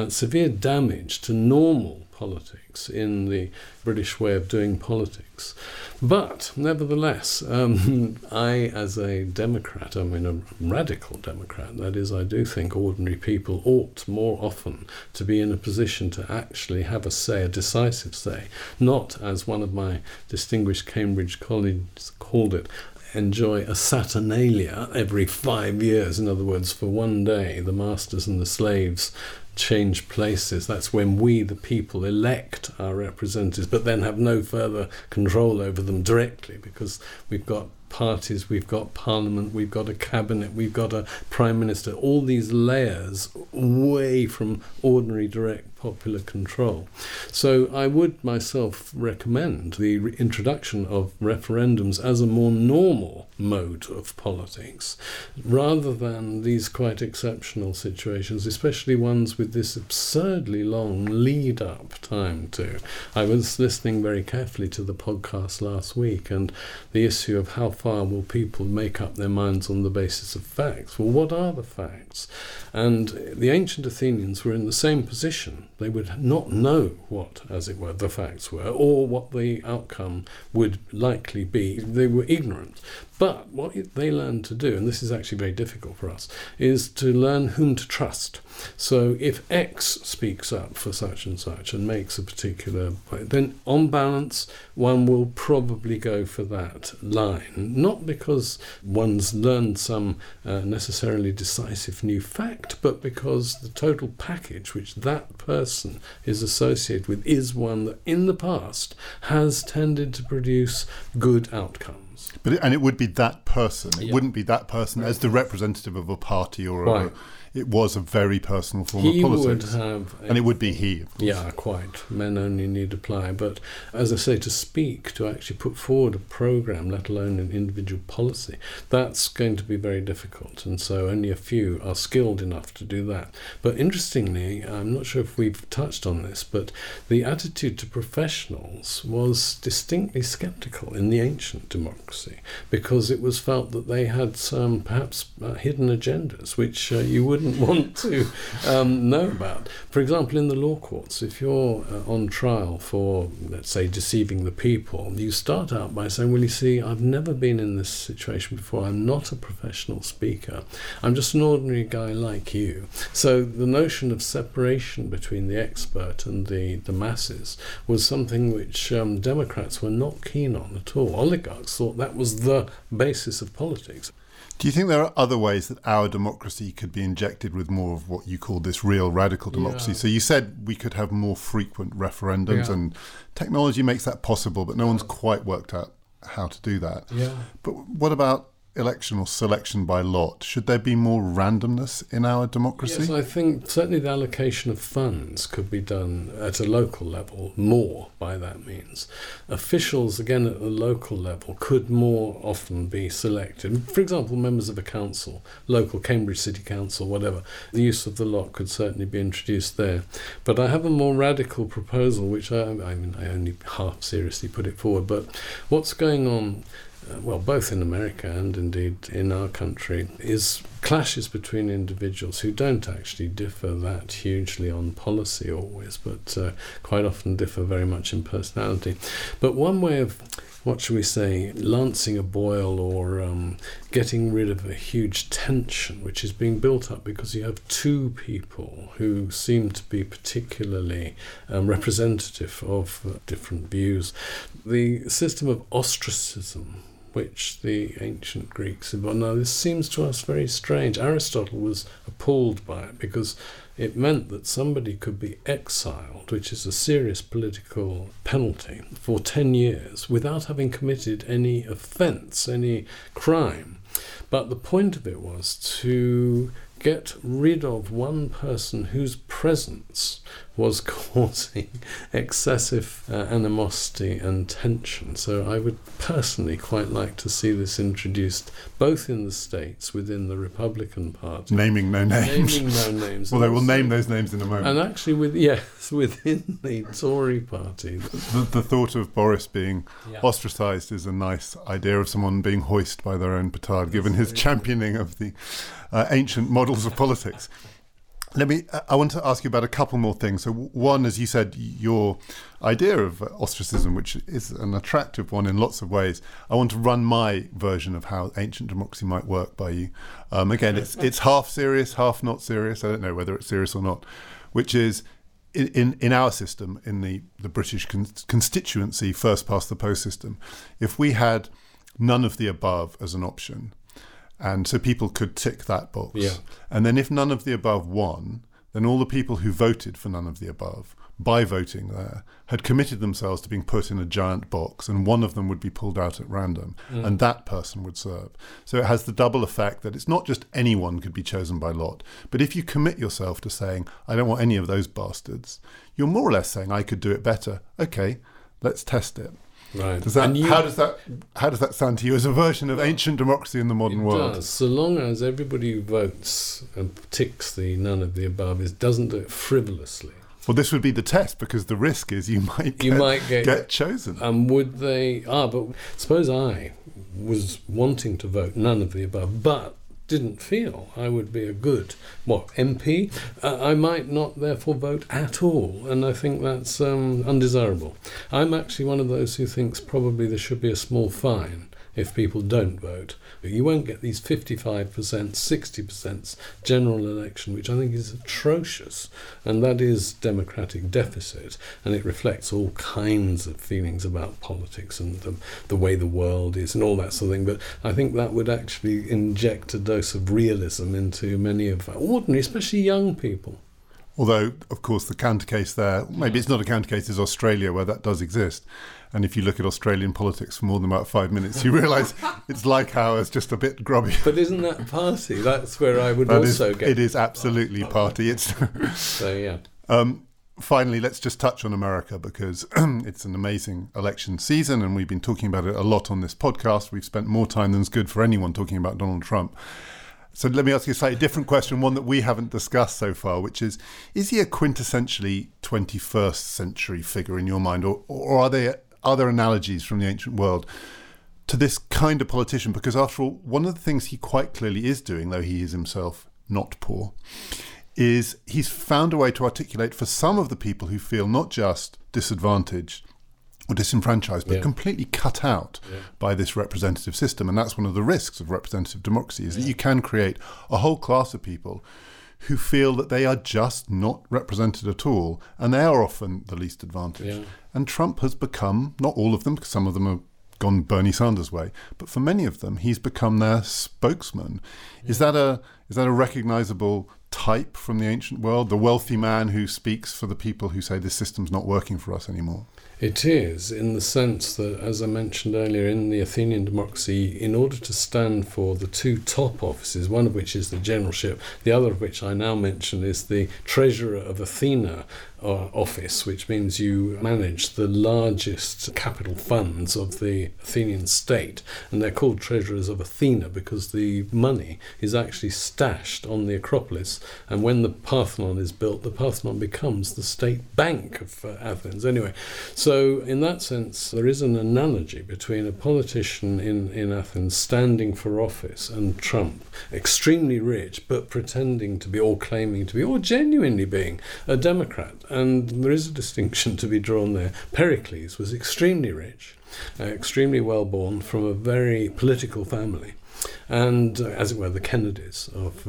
severe damage to normal politics in the British way of doing politics. But nevertheless, I, as a Democrat, I mean a radical Democrat, that is, I do think ordinary people ought more often to be in a position to actually have a say, a decisive say, not, as one of my distinguished Cambridge colleagues called it, enjoy a saturnalia every 5 years. In other words, for one day, the masters and the slaves change places. That's when we, the people, elect our representatives, but then have no further control over them directly, because we've got parties, we've got parliament, we've got a cabinet, we've got a prime minister, all these layers away from ordinary direct popular control. So I would myself recommend the introduction of referendums as a more normal mode of politics, rather than these quite exceptional situations, especially ones with this absurdly long lead-up time to. I was listening very carefully to the podcast last week, and the issue of how far will people make up their minds on the basis of facts. Well, what are the facts? And the ancient Athenians were in the same position. They would not know what, as it were, the facts were, or what the outcome would likely be. They were ignorant. But what they learned to do, and this is actually very difficult for us, is to learn whom to trust. So if X speaks up for such and such and makes a particular point, then on balance, one will probably go for that line. Not because one's learned some necessarily decisive new fact, but because the total package which that person is associated with is one that in the past has tended to produce good outcomes. And it would be that person. It wouldn't be that person as the representative of a party or a... It was a very personal form of politics. Would have... And it would be he. Yeah, quite. Men only need apply. But as I say, to speak, to actually put forward a programme, let alone an individual policy, that's going to be very difficult. And so only a few are skilled enough to do that. But interestingly, I'm not sure if we've touched on this, but the attitude to professionals was distinctly sceptical in the ancient democracy, because it was felt that they had some perhaps hidden agendas, which you wouldn't want to know about. For example, in the law courts, if you're on trial for, let's say, deceiving the people, you start out by saying, well, you see, I've never been in this situation before. I'm not a professional speaker. I'm just an ordinary guy like you. So the notion of separation between the expert and the masses was something which Democrats were not keen on at all. Oligarchs thought that was the basis of politics. Do you think there are other ways that our democracy could be injected with more of what you call this real radical democracy? Yeah. So you said we could have more frequent referendums, and technology makes that possible, but no one's quite worked out how to do that. Yeah. But what about election or selection by lot? Should there be more randomness in our democracy? Yes, I think certainly the allocation of funds could be done at a local level more by that means. Officials, again, at the local level could more often be selected. For example, members of a council, local Cambridge City Council, whatever. The use of the lot could certainly be introduced there. But I have a more radical proposal, which I only half seriously put it forward, but what's going on both in America and indeed in our country, is clashes between individuals who don't actually differ that hugely on policy always, but quite often differ very much in personality. But one way of, what shall we say, lancing a boil or getting rid of a huge tension which is being built up because you have two people who seem to be particularly representative of different views. The system of ostracism which the ancient Greeks involved. Now, this seems to us very strange. Aristotle was appalled by it because it meant that somebody could be exiled, which is a serious political penalty, for 10 years without having committed any offence, any crime. But the point of it was to get rid of one person whose presence was causing excessive animosity and tension. So I would personally quite like to see this introduced both in the States, within the Republican Party. Naming no names. Although we'll name those names in a moment. And actually, within the Tory Party. The thought of Boris being ostracised is a nice idea of someone being hoisted by their own petard, given his championing of the ancient models of politics. I want to ask you about a couple more things. So one, as you said, your idea of ostracism, which is an attractive one in lots of ways. I want to run my version of how ancient democracy might work by you. Again, it's half serious, half not serious. I don't know whether it's serious or not, which is in our system, in the British constituency first past the post system, if we had none of the above as an option, and so people could tick that box. Yeah. And then if none of the above won, then all the people who voted for none of the above, by voting there, had committed themselves to being put in a giant box, and one of them would be pulled out at random, and that person would serve. So it has the double effect that it's not just anyone could be chosen by lot, but if you commit yourself to saying, I don't want any of those bastards, you're more or less saying, I could do it better. Okay, let's test it. Right. How does that sound to you as a version of ancient democracy in the modern world? It does. So long as everybody who votes and ticks the none of the above doesn't do it frivolously. Well, this would be the test, because the risk is you might get chosen. And would they? But suppose I was wanting to vote none of the above, but didn't feel I would be a good MP. I might not therefore vote at all, and I think that's undesirable. I'm actually one of those who thinks probably there should be a small fine if people don't vote. You won't get these 55%, 60% general election, which I think is atrocious, and that is democratic deficit, and it reflects all kinds of feelings about politics and the way the world is and all that sort of thing. But I think that would actually inject a dose of realism into many of ordinary, especially young people. Although, of course, the counter case there, maybe it's not a counter case, is Australia, where that does exist. And if you look at Australian politics for more than about 5 minutes, you realise it's like ours, just a bit grubby. But isn't that party? That's where I would get... It is absolutely party. Finally, let's just touch on America, because it's an amazing election season, and we've been talking about it a lot on this podcast. We've spent more time than's good for anyone talking about Donald Trump. So let me ask you a slightly different question, one that we haven't discussed so far, which is he a quintessentially 21st century figure in your mind, or are they... Are there analogies from the ancient world to this kind of politician? Because after all, one of the things he quite clearly is doing, though he is himself not poor, is he's found a way to articulate for some of the people who feel not just disadvantaged or disenfranchised, but completely cut out by this representative system. And that's one of the risks of representative democracy, is that you can create a whole class of people who feel that they are just not represented at all, and they are often the least advantaged. Yeah. And Trump has become, not all of them, because some of them have gone Bernie Sanders' way, but for many of them, he's become their spokesman. Yeah. Is that a recognisable type from the ancient world, the wealthy man who speaks for the people who say this system's not working for us anymore? It is, in the sense that, as I mentioned earlier, in the Athenian democracy, in order to stand for the two top offices, one of which is the generalship, the other of which I now mention is the treasurer of Athena office, which means you manage the largest capital funds of the Athenian state, and they're called treasurers of Athena because the money is actually stashed on the Acropolis, and when the Parthenon is built, the Parthenon becomes the state bank of Athens. Anyway, so in that sense, there is an analogy between a politician in Athens standing for office and Trump, extremely rich, but pretending to be, or claiming to be, or genuinely being a Democrat. And there is a distinction to be drawn there. Pericles was extremely rich, extremely well-born, from a very political family, and, as it were, the Kennedys of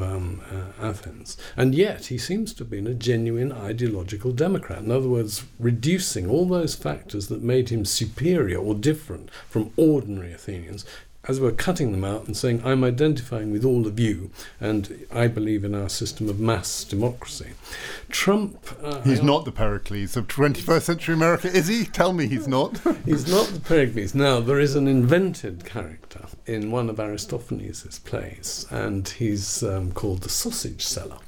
Athens. And yet he seems to have been a genuine ideological Democrat. In other words, reducing all those factors that made him superior or different from ordinary Athenians as we're cutting them out and saying, I'm identifying with all of you, and I believe in our system of mass democracy. Trump... he's not the Pericles of 21st century America, is he? Tell me he's not. He's not the Pericles. Now, there is an invented character in one of Aristophanes' plays, and he's called the Sausage Seller.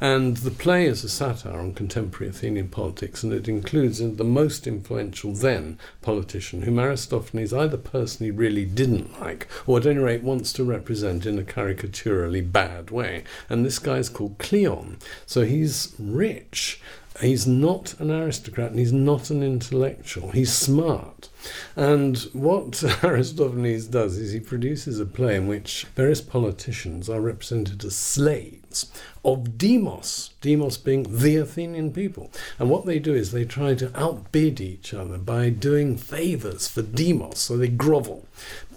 And the play is a satire on contemporary Athenian politics, and it includes the most influential then politician, whom Aristophanes either personally really didn't like, or at any rate wants to represent in a caricaturally bad way. And this guy's called Cleon. So he's rich. He's not an aristocrat and he's not an intellectual. He's smart. And what Aristophanes does is he produces a play in which various politicians are represented as slaves of demos, demos being the Athenian people. And what they do is they try to outbid each other by doing favours for demos, so they grovel.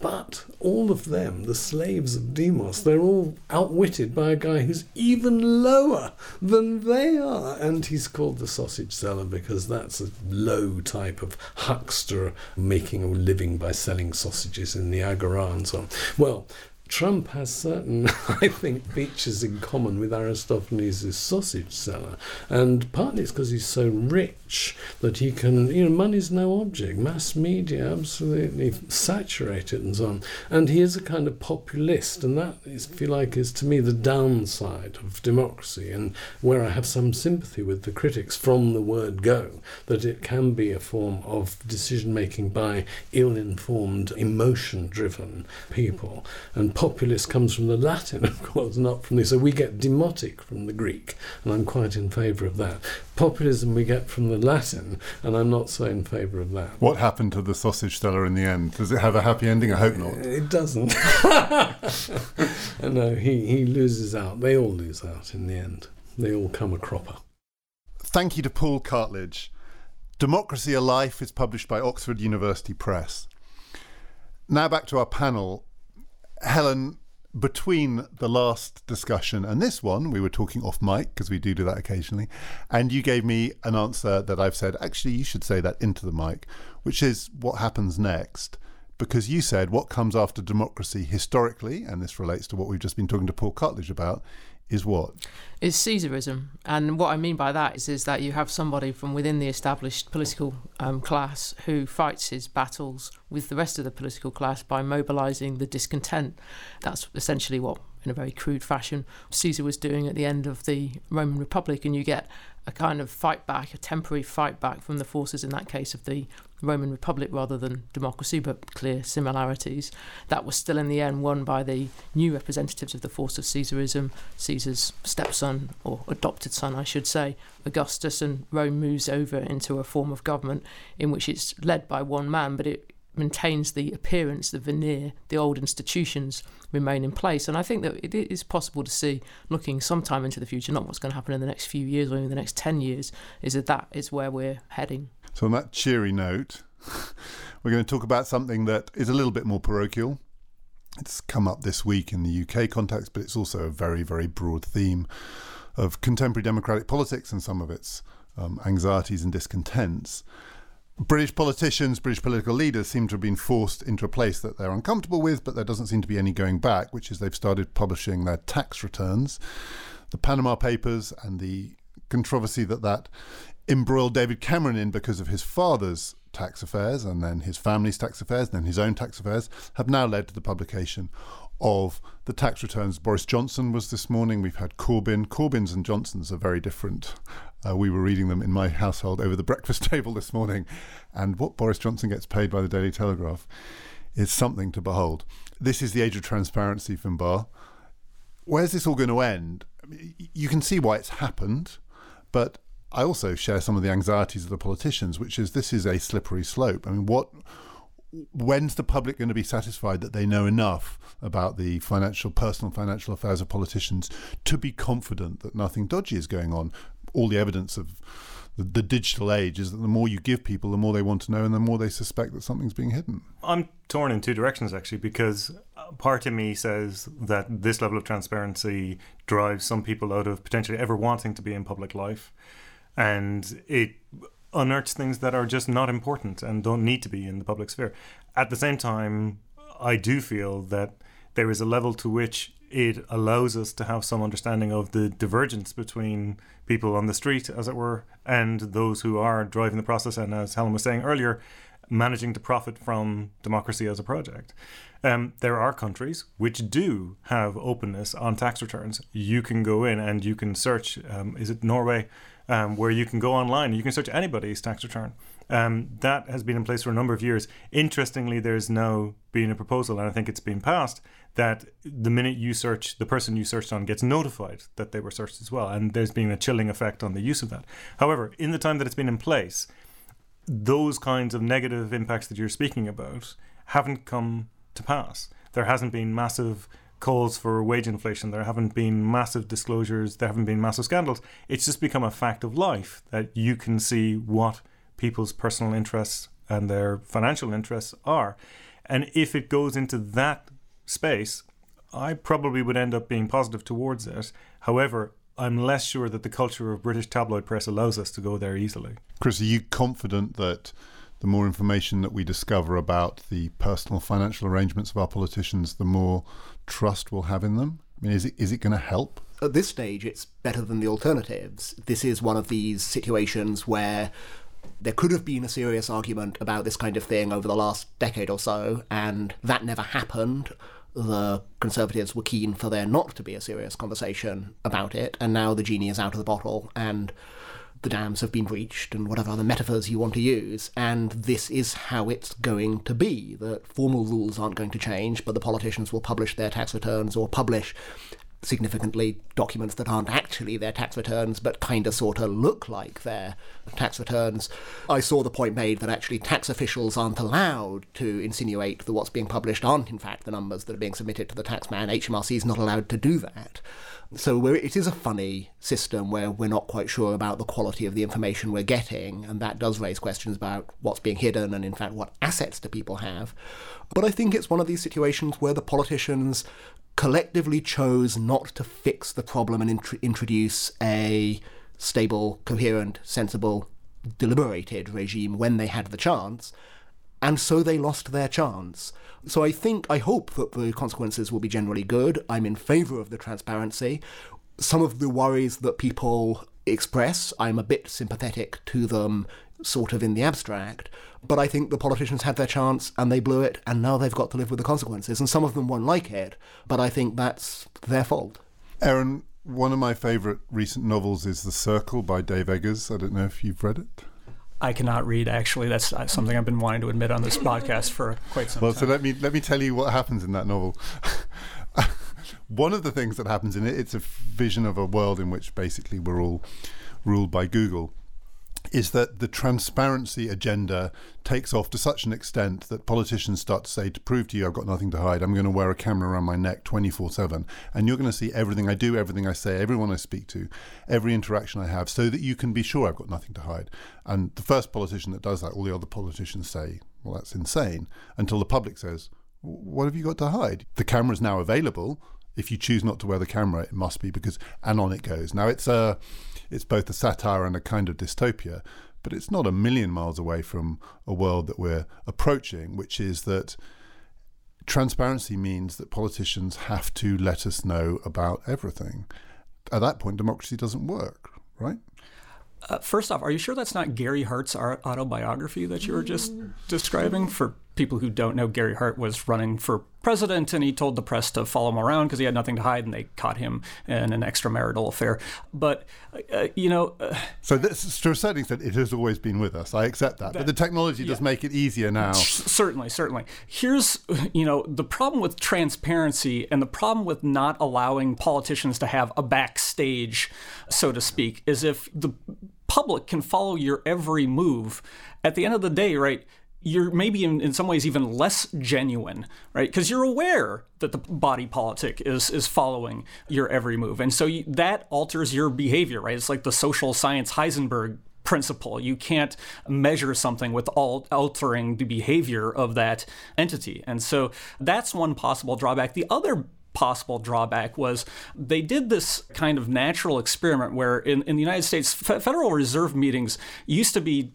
But all of them, the slaves of demos, they're all outwitted by a guy who's even lower than they are. And he's called the Sausage Seller because that's a low type of huckster making a living by selling sausages in the Agora and so on. Well, Trump has certain, I think, features in common with Aristophanes' Sausage Seller, and partly it's because he's so rich that he can, money's no object, mass media absolutely saturate it and so on, and he is a kind of populist, and that is, if you like, is to me the downside of democracy, and where I have some sympathy with the critics from the word go, that it can be a form of decision-making by ill-informed, emotion-driven people, and populist comes from the Latin, of course, not from the... So we get demotic from the Greek, and I'm quite in favour of that. Populism we get from the Latin, and I'm not so in favour of that. What happened to the Sausage Seller in the end? Does it have a happy ending? I hope not. It doesn't. No, he loses out. They all lose out in the end. They all come a cropper. Thank you to Paul Cartledge. Democracy A Life is published by Oxford University Press. Now back to our panel. Helen, between the last discussion and this one, we were talking off mic, because we do that occasionally, and you gave me an answer that I've said, actually, you should say that into the mic, which is what happens next, because you said what comes after democracy historically, and this relates to what we've just been talking to Paul Cartledge about, is what? Is Caesarism. And what I mean by that is that you have somebody from within the established political class who fights his battles with the rest of the political class by mobilising the discontent. That's essentially what, in a very crude fashion, Caesar was doing at the end of the Roman Republic, and you get a kind of fight back, a temporary fight back from the forces, in that case, of the Roman Republic rather than democracy, but clear similarities. That was still in the end won by the new representatives of the force of Caesarism, Caesar's stepson, or adopted son, I should say, Augustus, and Rome moves over into a form of government in which it's led by one man, but it maintains the appearance, the veneer, the old institutions remain in place. And I think that it is possible to see, looking sometime into the future, not what's going to happen in the next few years or even the next 10 years, is that is where we're heading. So on that cheery note, we're going to talk about something that is a little bit more parochial. It's come up this week in the UK context, but it's also a very, very broad theme of contemporary democratic politics and some of its anxieties and discontents. British politicians, British political leaders seem to have been forced into a place that they're uncomfortable with, but there doesn't seem to be any going back, which is they've started publishing their tax returns. The Panama Papers and the controversy that embroiled David Cameron in because of his father's tax affairs and then his family's tax affairs and then his own tax affairs have now led to the publication of the tax returns. Boris Johnson was this morning. We've had Corbyn. Corbyns and Johnsons are very different. We were reading them in my household over the breakfast table this morning. And what Boris Johnson gets paid by the Daily Telegraph is something to behold. This is the age of transparency, Finbar. Where's this all going to end? I mean, you can see why it's happened, but I also share some of the anxieties of the politicians, which is this is a slippery slope. I mean, when's the public going to be satisfied that they know enough about the personal financial affairs of politicians to be confident that nothing dodgy is going on? All the evidence of the digital age is that the more you give people, the more they want to know and the more they suspect that something's being hidden. I'm torn in two directions, actually, because part of me says that this level of transparency drives some people out of potentially ever wanting to be in public life. And it unearths things that are just not important and don't need to be in the public sphere. At the same time, I do feel that there is a level to which it allows us to have some understanding of the divergence between people on the street, as it were, and those who are driving the process and, as Helen was saying earlier, managing to profit from democracy as a project. There are countries which do have openness on tax returns. You can go in and you can search, is it Norway, where you can go online and you can search anybody's tax return. That has been in place for a number of years. Interestingly, there's now been a proposal, and I think it's been passed, that the minute you search, the person you searched on gets notified that they were searched as well. And there's been a chilling effect on the use of that. However, in the time that it's been in place, those kinds of negative impacts that you're speaking about haven't come to pass. There hasn't been massive calls for wage inflation. There haven't been massive disclosures. There haven't been massive scandals. It's just become a fact of life that you can see what people's personal interests and their financial interests are. And if it goes into that space, I probably would end up being positive towards it. However, I'm less sure that the culture of British tabloid press allows us to go there easily. Chris, are you confident that the more information that we discover about the personal financial arrangements of our politicians, the more trust we'll have in them? I mean, is it going to help? At this stage, it's better than the alternatives. This is one of these situations where there could have been a serious argument about this kind of thing over the last decade or so, and that never happened. The Conservatives were keen for there not to be a serious conversation about it, and now the genie is out of the bottle, and the dams have been breached, and whatever other metaphors you want to use, and this is how it's going to be. The formal rules aren't going to change, but the politicians will publish their tax returns, or publish significantly documents that aren't actually their tax returns but kind of sort of look like their tax returns. I saw the point made that actually tax officials aren't allowed to insinuate that what's being published aren't in fact the numbers that are being submitted to the taxman. HMRC is not allowed to do that. So it is a funny system where we're not quite sure about the quality of the information we're getting, and that does raise questions about what's being hidden and in fact what assets do people have. But I think it's one of these situations where the politicians collectively chose not to fix the problem and introduce a stable, coherent, sensible, deliberated regime when they had the chance, and so they lost their chance. So I hope that the consequences will be generally good. I'm in favour of the transparency. Some of the worries that people express, I'm a bit sympathetic to them, sort of in the abstract, but I think the politicians had their chance and they blew it, and now they've got to live with the consequences, and some of them won't like it, but I think that's their fault. Aaron, one of my favourite recent novels is The Circle by Dave Eggers. I don't know if you've read it. I cannot read, actually. That's something I've been wanting to admit on this podcast for quite some time. Well, so let me tell you what happens in that novel. One of the things that happens in it, it's a vision of a world in which basically we're all ruled by Google, is that the transparency agenda takes off to such an extent that politicians start to say, to prove to you I've got nothing to hide, I'm going to wear a camera around my neck 24/7, and you're going to see everything I do, everything I say, everyone I speak to, every interaction I have, so that you can be sure I've got nothing to hide. And the first politician that does that, all the other politicians say, well, that's insane, until the public says, what have you got to hide? The camera's now available. If you choose not to wear the camera, it must be because, and on it goes. Now, it's both a satire and a kind of dystopia, but it's not a million miles away from a world that we're approaching, which is that transparency means that politicians have to let us know about everything. At that point, democracy doesn't work, right? First off, are you sure that's not Gary Hart's autobiography that you were just describing? For people who don't know, Gary Hart was running for president, and he told the press to follow him around because he had nothing to hide, and they caught him in an extramarital affair. But, So this, to a certain extent, it has always been with us. I accept that. But the technology does make it easier now. Certainly. Here's, the problem with transparency and the problem with not allowing politicians to have a backstage, so to speak, is if the public can follow your every move, at the end of the day, right, you're maybe in some ways even less genuine, right? Because you're aware that the body politic is following your every move. And so that alters your behavior, right? It's like the social science Heisenberg principle. You can't measure something with altering the behavior of that entity. And so that's one possible drawback. The other possible drawback was they did this kind of natural experiment where in the United States, Federal Reserve meetings used to be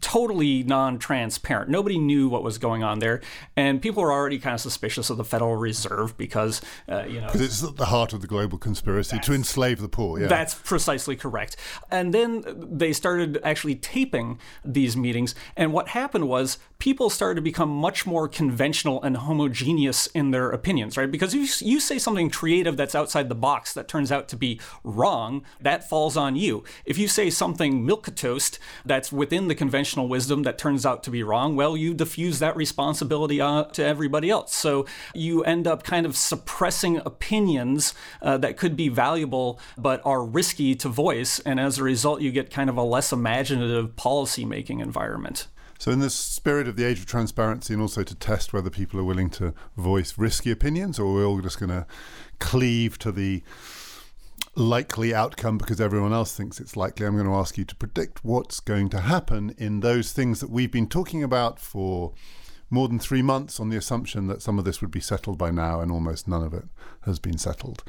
totally non-transparent. Nobody knew what was going on there, and people were already kind of suspicious of the Federal Reserve because, because it's at the heart of the global conspiracy to enslave the poor. Yeah, that's precisely correct. And then they started actually taping these meetings, and what happened was people started to become much more conventional and homogeneous in their opinions, right? Because if you say something creative that's outside the box that turns out to be wrong, that falls on you. If you say something milquetoast that's within the conventional wisdom that turns out to be wrong, well, you diffuse that responsibility to everybody else. So you end up kind of suppressing opinions that could be valuable but are risky to voice, and as a result, you get kind of a less imaginative policymaking environment. So in the spirit of the age of transparency, and also to test whether people are willing to voice risky opinions, or we're all just going to cleave to the likely outcome because everyone else thinks it's likely, I'm going to ask you to predict what's going to happen in those things that we've been talking about for more than 3 months on the assumption that some of this would be settled by now, and almost none of it has been settled.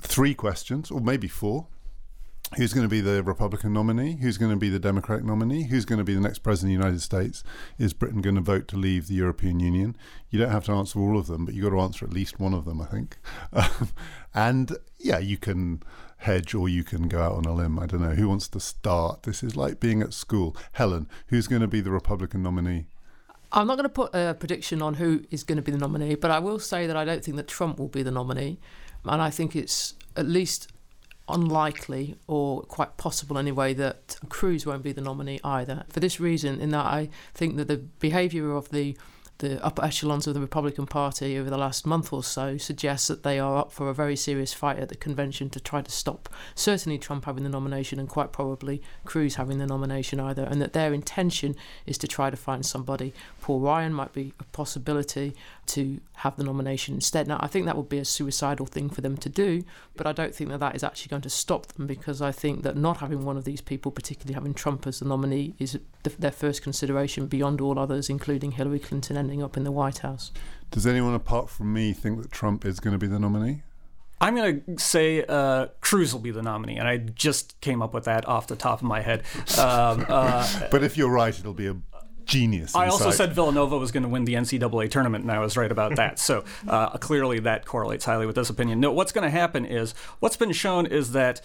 3 questions, or maybe 4. Who's going to be the Republican nominee? Who's going to be the Democratic nominee? Who's going to be the next president of the United States? Is Britain going to vote to leave the European Union? You don't have to answer all of them, but you've got to answer at least one of them, I think. And yeah, you can hedge or you can go out on a limb. I don't know. Who wants to start? This is like being at school. Helen, who's going to be the Republican nominee? I'm not going to put a prediction on who is going to be the nominee, but I will say that I don't think that Trump will be the nominee. And I think it's at least unlikely, or quite possible anyway, that Cruz won't be the nominee either. For this reason, in that I think that the behaviour of the upper echelons of the Republican Party over the last month or so suggests that they are up for a very serious fight at the convention to try to stop certainly Trump having the nomination, and quite probably Cruz having the nomination either, and that their intention is to try to find somebody. Paul Ryan might be a possibility to have the nomination instead. Now, I think that would be a suicidal thing for them to do, but I don't think that that is actually going to stop them, because I think that not having one of these people, particularly having Trump as the nominee, is their first consideration beyond all others, including Hillary Clinton ending up in the White House. Does anyone apart from me think that Trump is going to be the nominee? I'm going to say Cruz will be the nominee, and I just came up with that off the top of my head. But if you're right, it'll be a genius insight. I also said Villanova was going to win the NCAA tournament, and I was right about that. So clearly that correlates highly with this opinion. No, what's going to happen is, what's been shown is that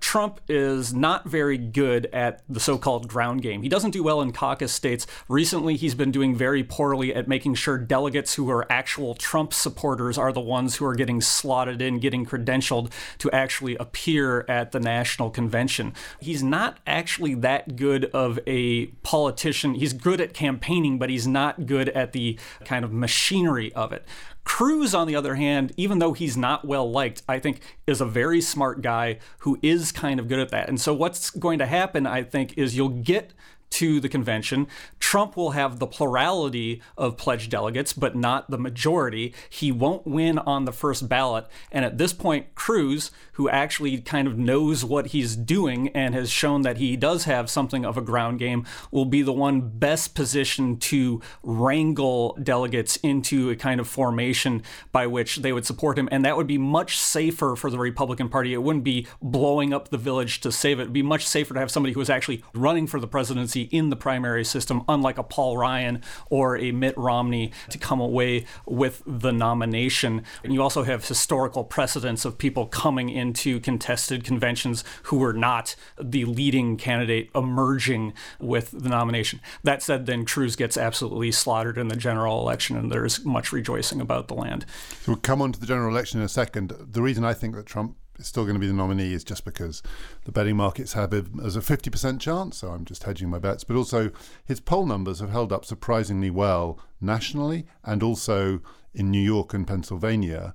Trump is not very good at the so-called ground game. He doesn't do well in caucus states. Recently, he's been doing very poorly at making sure delegates who are actual Trump supporters are the ones who are getting slotted in, getting credentialed to actually appear at the national convention. He's not actually that good of a politician. He's good at campaigning, but he's not good at the kind of machinery of it. Cruz, on the other hand, even though he's not well liked, I think is a very smart guy who is kind of good at that. And so what's going to happen, I think, is you'll get to the convention. Trump will have the plurality of pledged delegates, but not the majority. He won't win on the first ballot. And at this point, Cruz, who actually kind of knows what he's doing and has shown that he does have something of a ground game, will be the one best positioned to wrangle delegates into a kind of formation by which they would support him. And that would be much safer for the Republican Party. It wouldn't be blowing up the village to save it. It'd be much safer to have somebody who is actually running for the presidency in the primary system, unlike a Paul Ryan or a Mitt Romney, to come away with the nomination. And you also have historical precedents of people coming into contested conventions who were not the leading candidate emerging with the nomination. That said, then Cruz gets absolutely slaughtered in the general election, and there's much rejoicing about the land. So we'll come on to the general election in a second. The reason I think that Trump it's still going to be the nominee is just because the betting markets have him as a 50% chance, so I'm just hedging my bets. But also, his poll numbers have held up surprisingly well nationally, and also in New York and Pennsylvania,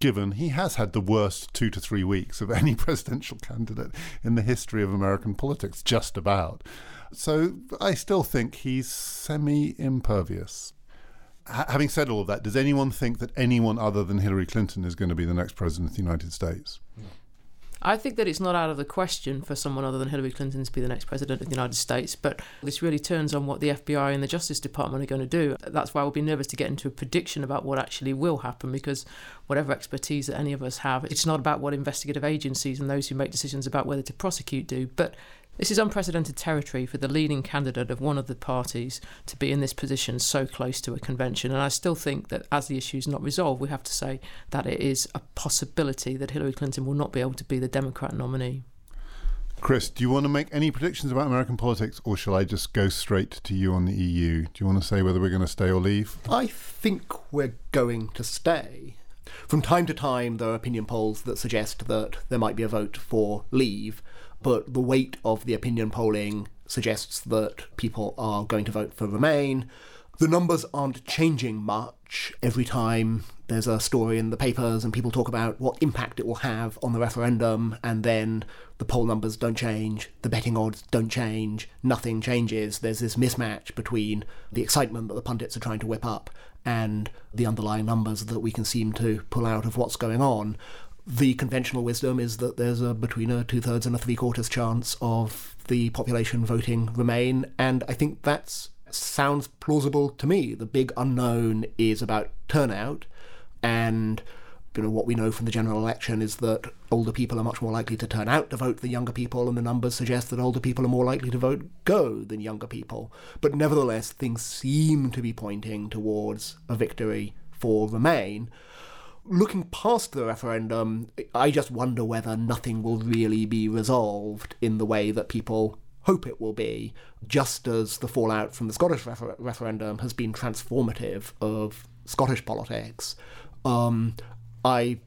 given he has had the worst 2 to 3 weeks of any presidential candidate in the history of American politics, just about. So I still think he's semi-impervious. Having said all of that, does anyone think that anyone other than Hillary Clinton is going to be the next president of the United States? I think that it's not out of the question for someone other than Hillary Clinton to be the next president of the United States, but this really turns on what the FBI and the Justice Department are going to do. That's why I will be nervous to get into a prediction about what actually will happen, because whatever expertise that any of us have, it's not about what investigative agencies and those who make decisions about whether to prosecute do, but This is unprecedented territory for the leading candidate of one of the parties to be in this position so close to a convention. And I still think that as the issue is not resolved, we have to say that it is a possibility that Hillary Clinton will not be able to be the Democrat nominee. Chris, do you want to make any predictions about American politics, or shall I just go straight to you on the EU? Do you want to say whether we're going to stay or leave? I think we're going to stay. From time to time, there are opinion polls that suggest that there might be a vote for leave, but the weight of the opinion polling suggests that people are going to vote for Remain. The numbers aren't changing much. Every time there's a story in the papers and people talk about what impact it will have on the referendum, and then the poll numbers don't change, the betting odds don't change, nothing changes. There's this mismatch between the excitement that the pundits are trying to whip up and the underlying numbers that we can seem to pull out of what's going on. The conventional wisdom is that there's between a 2/3 and a 3/4 chance of the population voting Remain, and I think that sounds plausible to me. The big unknown is about turnout, and what we know from the general election is that older people are much more likely to turn out to vote than younger people, and the numbers suggest that older people are more likely to vote Go than younger people. But nevertheless, things seem to be pointing towards a victory for Remain. Looking past the referendum, I just wonder whether nothing will really be resolved in the way that people hope it will be, just as the fallout from the Scottish referendum has been transformative of Scottish politics. My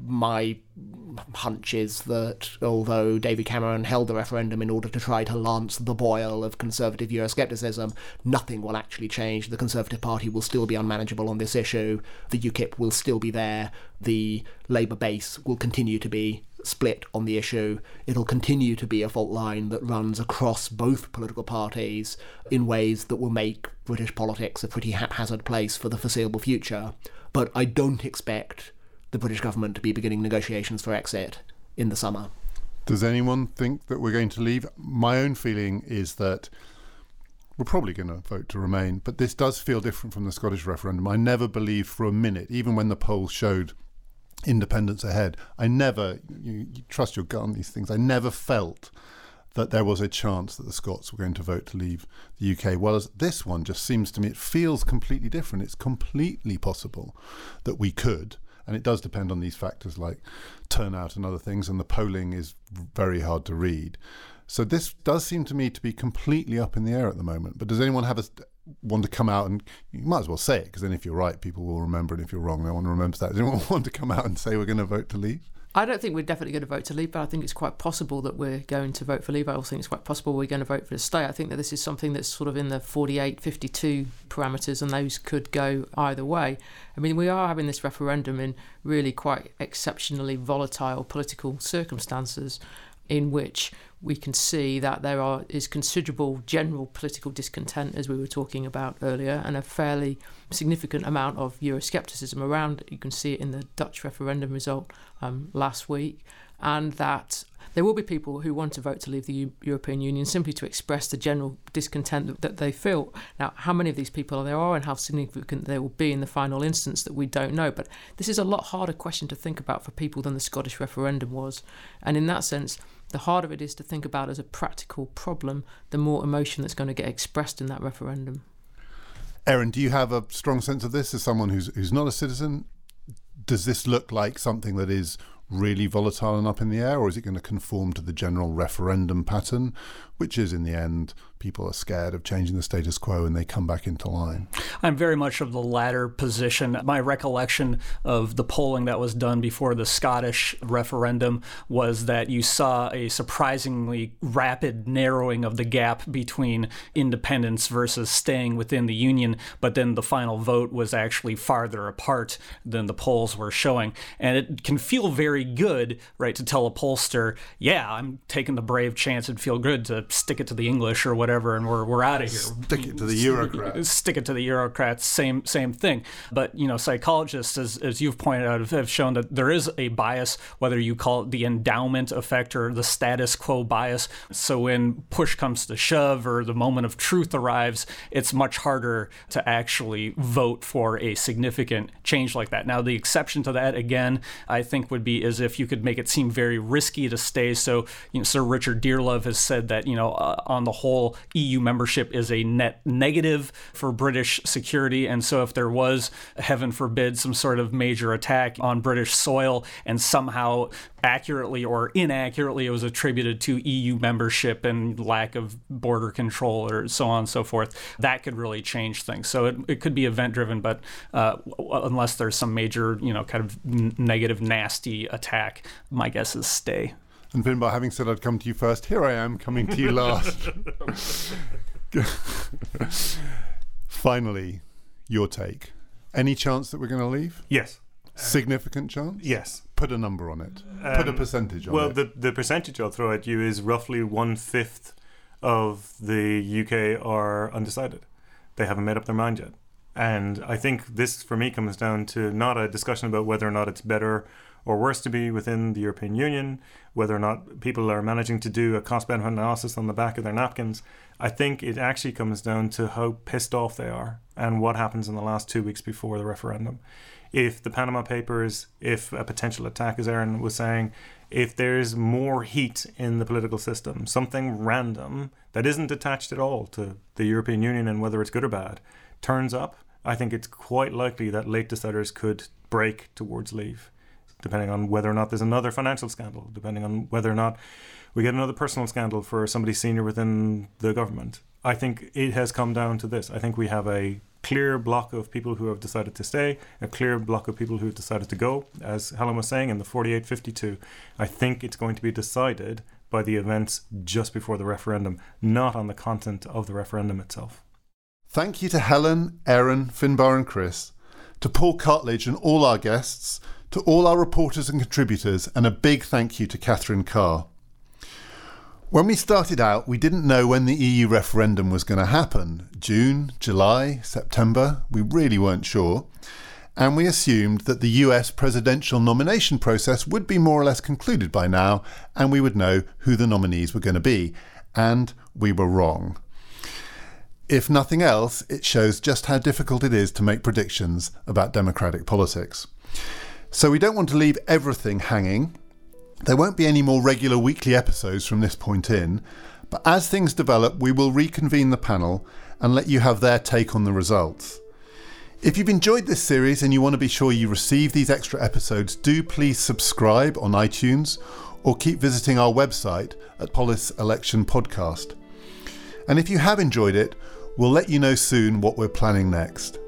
hunch is that although David Cameron held the referendum in order to try to lance the boil of conservative Euroscepticism, nothing will actually change. The Conservative Party will still be unmanageable on this issue. The UKIP will still be there. The Labour base will continue to be split on the issue. It'll continue to be a fault line that runs across both political parties in ways that will make British politics a pretty haphazard place for the foreseeable future. But I don't expect the British government to be beginning negotiations for exit in the summer. Does anyone think that we're going to leave? My own feeling is that we're probably going to vote to Remain, but this does feel different from the Scottish referendum. I never believed for a minute, even when the poll showed independence ahead, you trust your gut on these things, I never felt that there was a chance that the Scots were going to vote to leave the UK. Whereas this one just seems to me, it feels completely different. It's completely possible that we could. And it does depend on these factors like turnout and other things, and the polling is very hard to read. So this does seem to me to be completely up in the air at the moment. But does anyone want to come out and, you might as well say it, because then if you're right, people will remember, and if you're wrong, no one remembers that. Does anyone want to come out and say we're going to vote to leave? I don't think we're definitely going to vote to leave, but I think it's quite possible that we're going to vote for leave. I also think it's quite possible we're going to vote for the stay. I think that this is something that's sort of in the 48, 52 parameters, and those could go either way. I mean, we are having this referendum in really quite exceptionally volatile political circumstances, in which we can see that there is considerable general political discontent, as we were talking about earlier, and a fairly significant amount of Euroscepticism around. You can see it in the Dutch referendum result last week, and that there will be people who want to vote to leave the European Union simply to express the general discontent that they feel. Now, how many of these people there are and how significant they will be in the final instance, that we don't know. But this is a lot harder question to think about for people than the Scottish referendum was. And in that sense, the harder it is to think about as a practical problem, the more emotion that's going to get expressed in that referendum. Aaron, do you have a strong sense of this as someone who's not a citizen? Does this look like something that is really volatile and up in the air, or is it going to conform to the general referendum pattern, which is, in the end, people are scared of changing the status quo and they come back into line? I'm very much of the latter position. My recollection of the polling that was done before the Scottish referendum was that you saw a surprisingly rapid narrowing of the gap between independence versus staying within the union, but then the final vote was actually farther apart than the polls were showing. And it can feel very good, right, to tell a pollster, yeah, I'm taking the brave chance, it'd feel good to stick it to the English or whatever whatever, and we're out of here. Stick it to the Eurocrats. Stick it to the Eurocrats. Same thing. But you know, psychologists, as you've pointed out, have shown that there is a bias, whether you call it the endowment effect or the status quo bias. So when push comes to shove or the moment of truth arrives, it's much harder to actually vote for a significant change like that. Now, the exception to that, again, I think would be is if you could make it seem very risky to stay. So, you know, Sir Richard Dearlove has said that, you know, on the whole, EU membership is a net negative for British security. And so if there was, heaven forbid, some sort of major attack on British soil and somehow accurately or inaccurately it was attributed to EU membership and lack of border control or so on and so forth, that could really change things. So it could be event-driven, but unless there's some major, you know, kind of negative, nasty attack, my guess is stay. And Finbar, having said I'd come to you first, here I am coming to you last. Finally, your take. Any chance that we're going to leave? Yes. Significant chance? Yes. Put a number on it. Put a percentage on it. Well, the percentage I'll throw at you is roughly 1/5 of the UK are undecided. They haven't made up their mind yet. And I think this, for me, comes down to not a discussion about whether or not it's better or worse to be within the European Union, whether or not people are managing to do a cost-benefit analysis on the back of their napkins. I think it actually comes down to how pissed off they are and what happens in the last 2 weeks before the referendum. If the Panama Papers, if a potential attack, as Aaron was saying, if there's more heat in the political system, something random that isn't attached at all to the European Union and whether it's good or bad, turns up, I think it's quite likely that late deciders could break towards leave, depending on whether or not there's another financial scandal, depending on whether or not we get another personal scandal for somebody senior within the government. I think it has come down to this. I think we have a clear block of people who have decided to stay, a clear block of people who have decided to go, as Helen was saying, in the 48-52. I think it's going to be decided by the events just before the referendum, not on the content of the referendum itself. Thank you to Helen, Aaron, Finbar and Chris, to Paul Cartledge and all our guests, to all our reporters and contributors, and a big thank you to Catherine Carr. When we started out, we didn't know when the EU referendum was going to happen. June, July, September, we really weren't sure. And we assumed that the US presidential nomination process would be more or less concluded by now, and we would know who the nominees were going to be. And we were wrong. If nothing else, it shows just how difficult it is to make predictions about democratic politics. So we don't want to leave everything hanging. There won't be any more regular weekly episodes from this point in, but as things develop, we will reconvene the panel and let you have their take on the results. If you've enjoyed this series and you want to be sure you receive these extra episodes, do please subscribe on iTunes or keep visiting our website at Polis Election Podcast. And if you have enjoyed it, we'll let you know soon what we're planning next.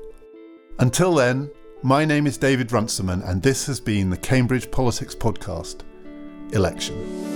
Until then, my name is David Runciman, and this has been the Cambridge Politics Podcast. Election.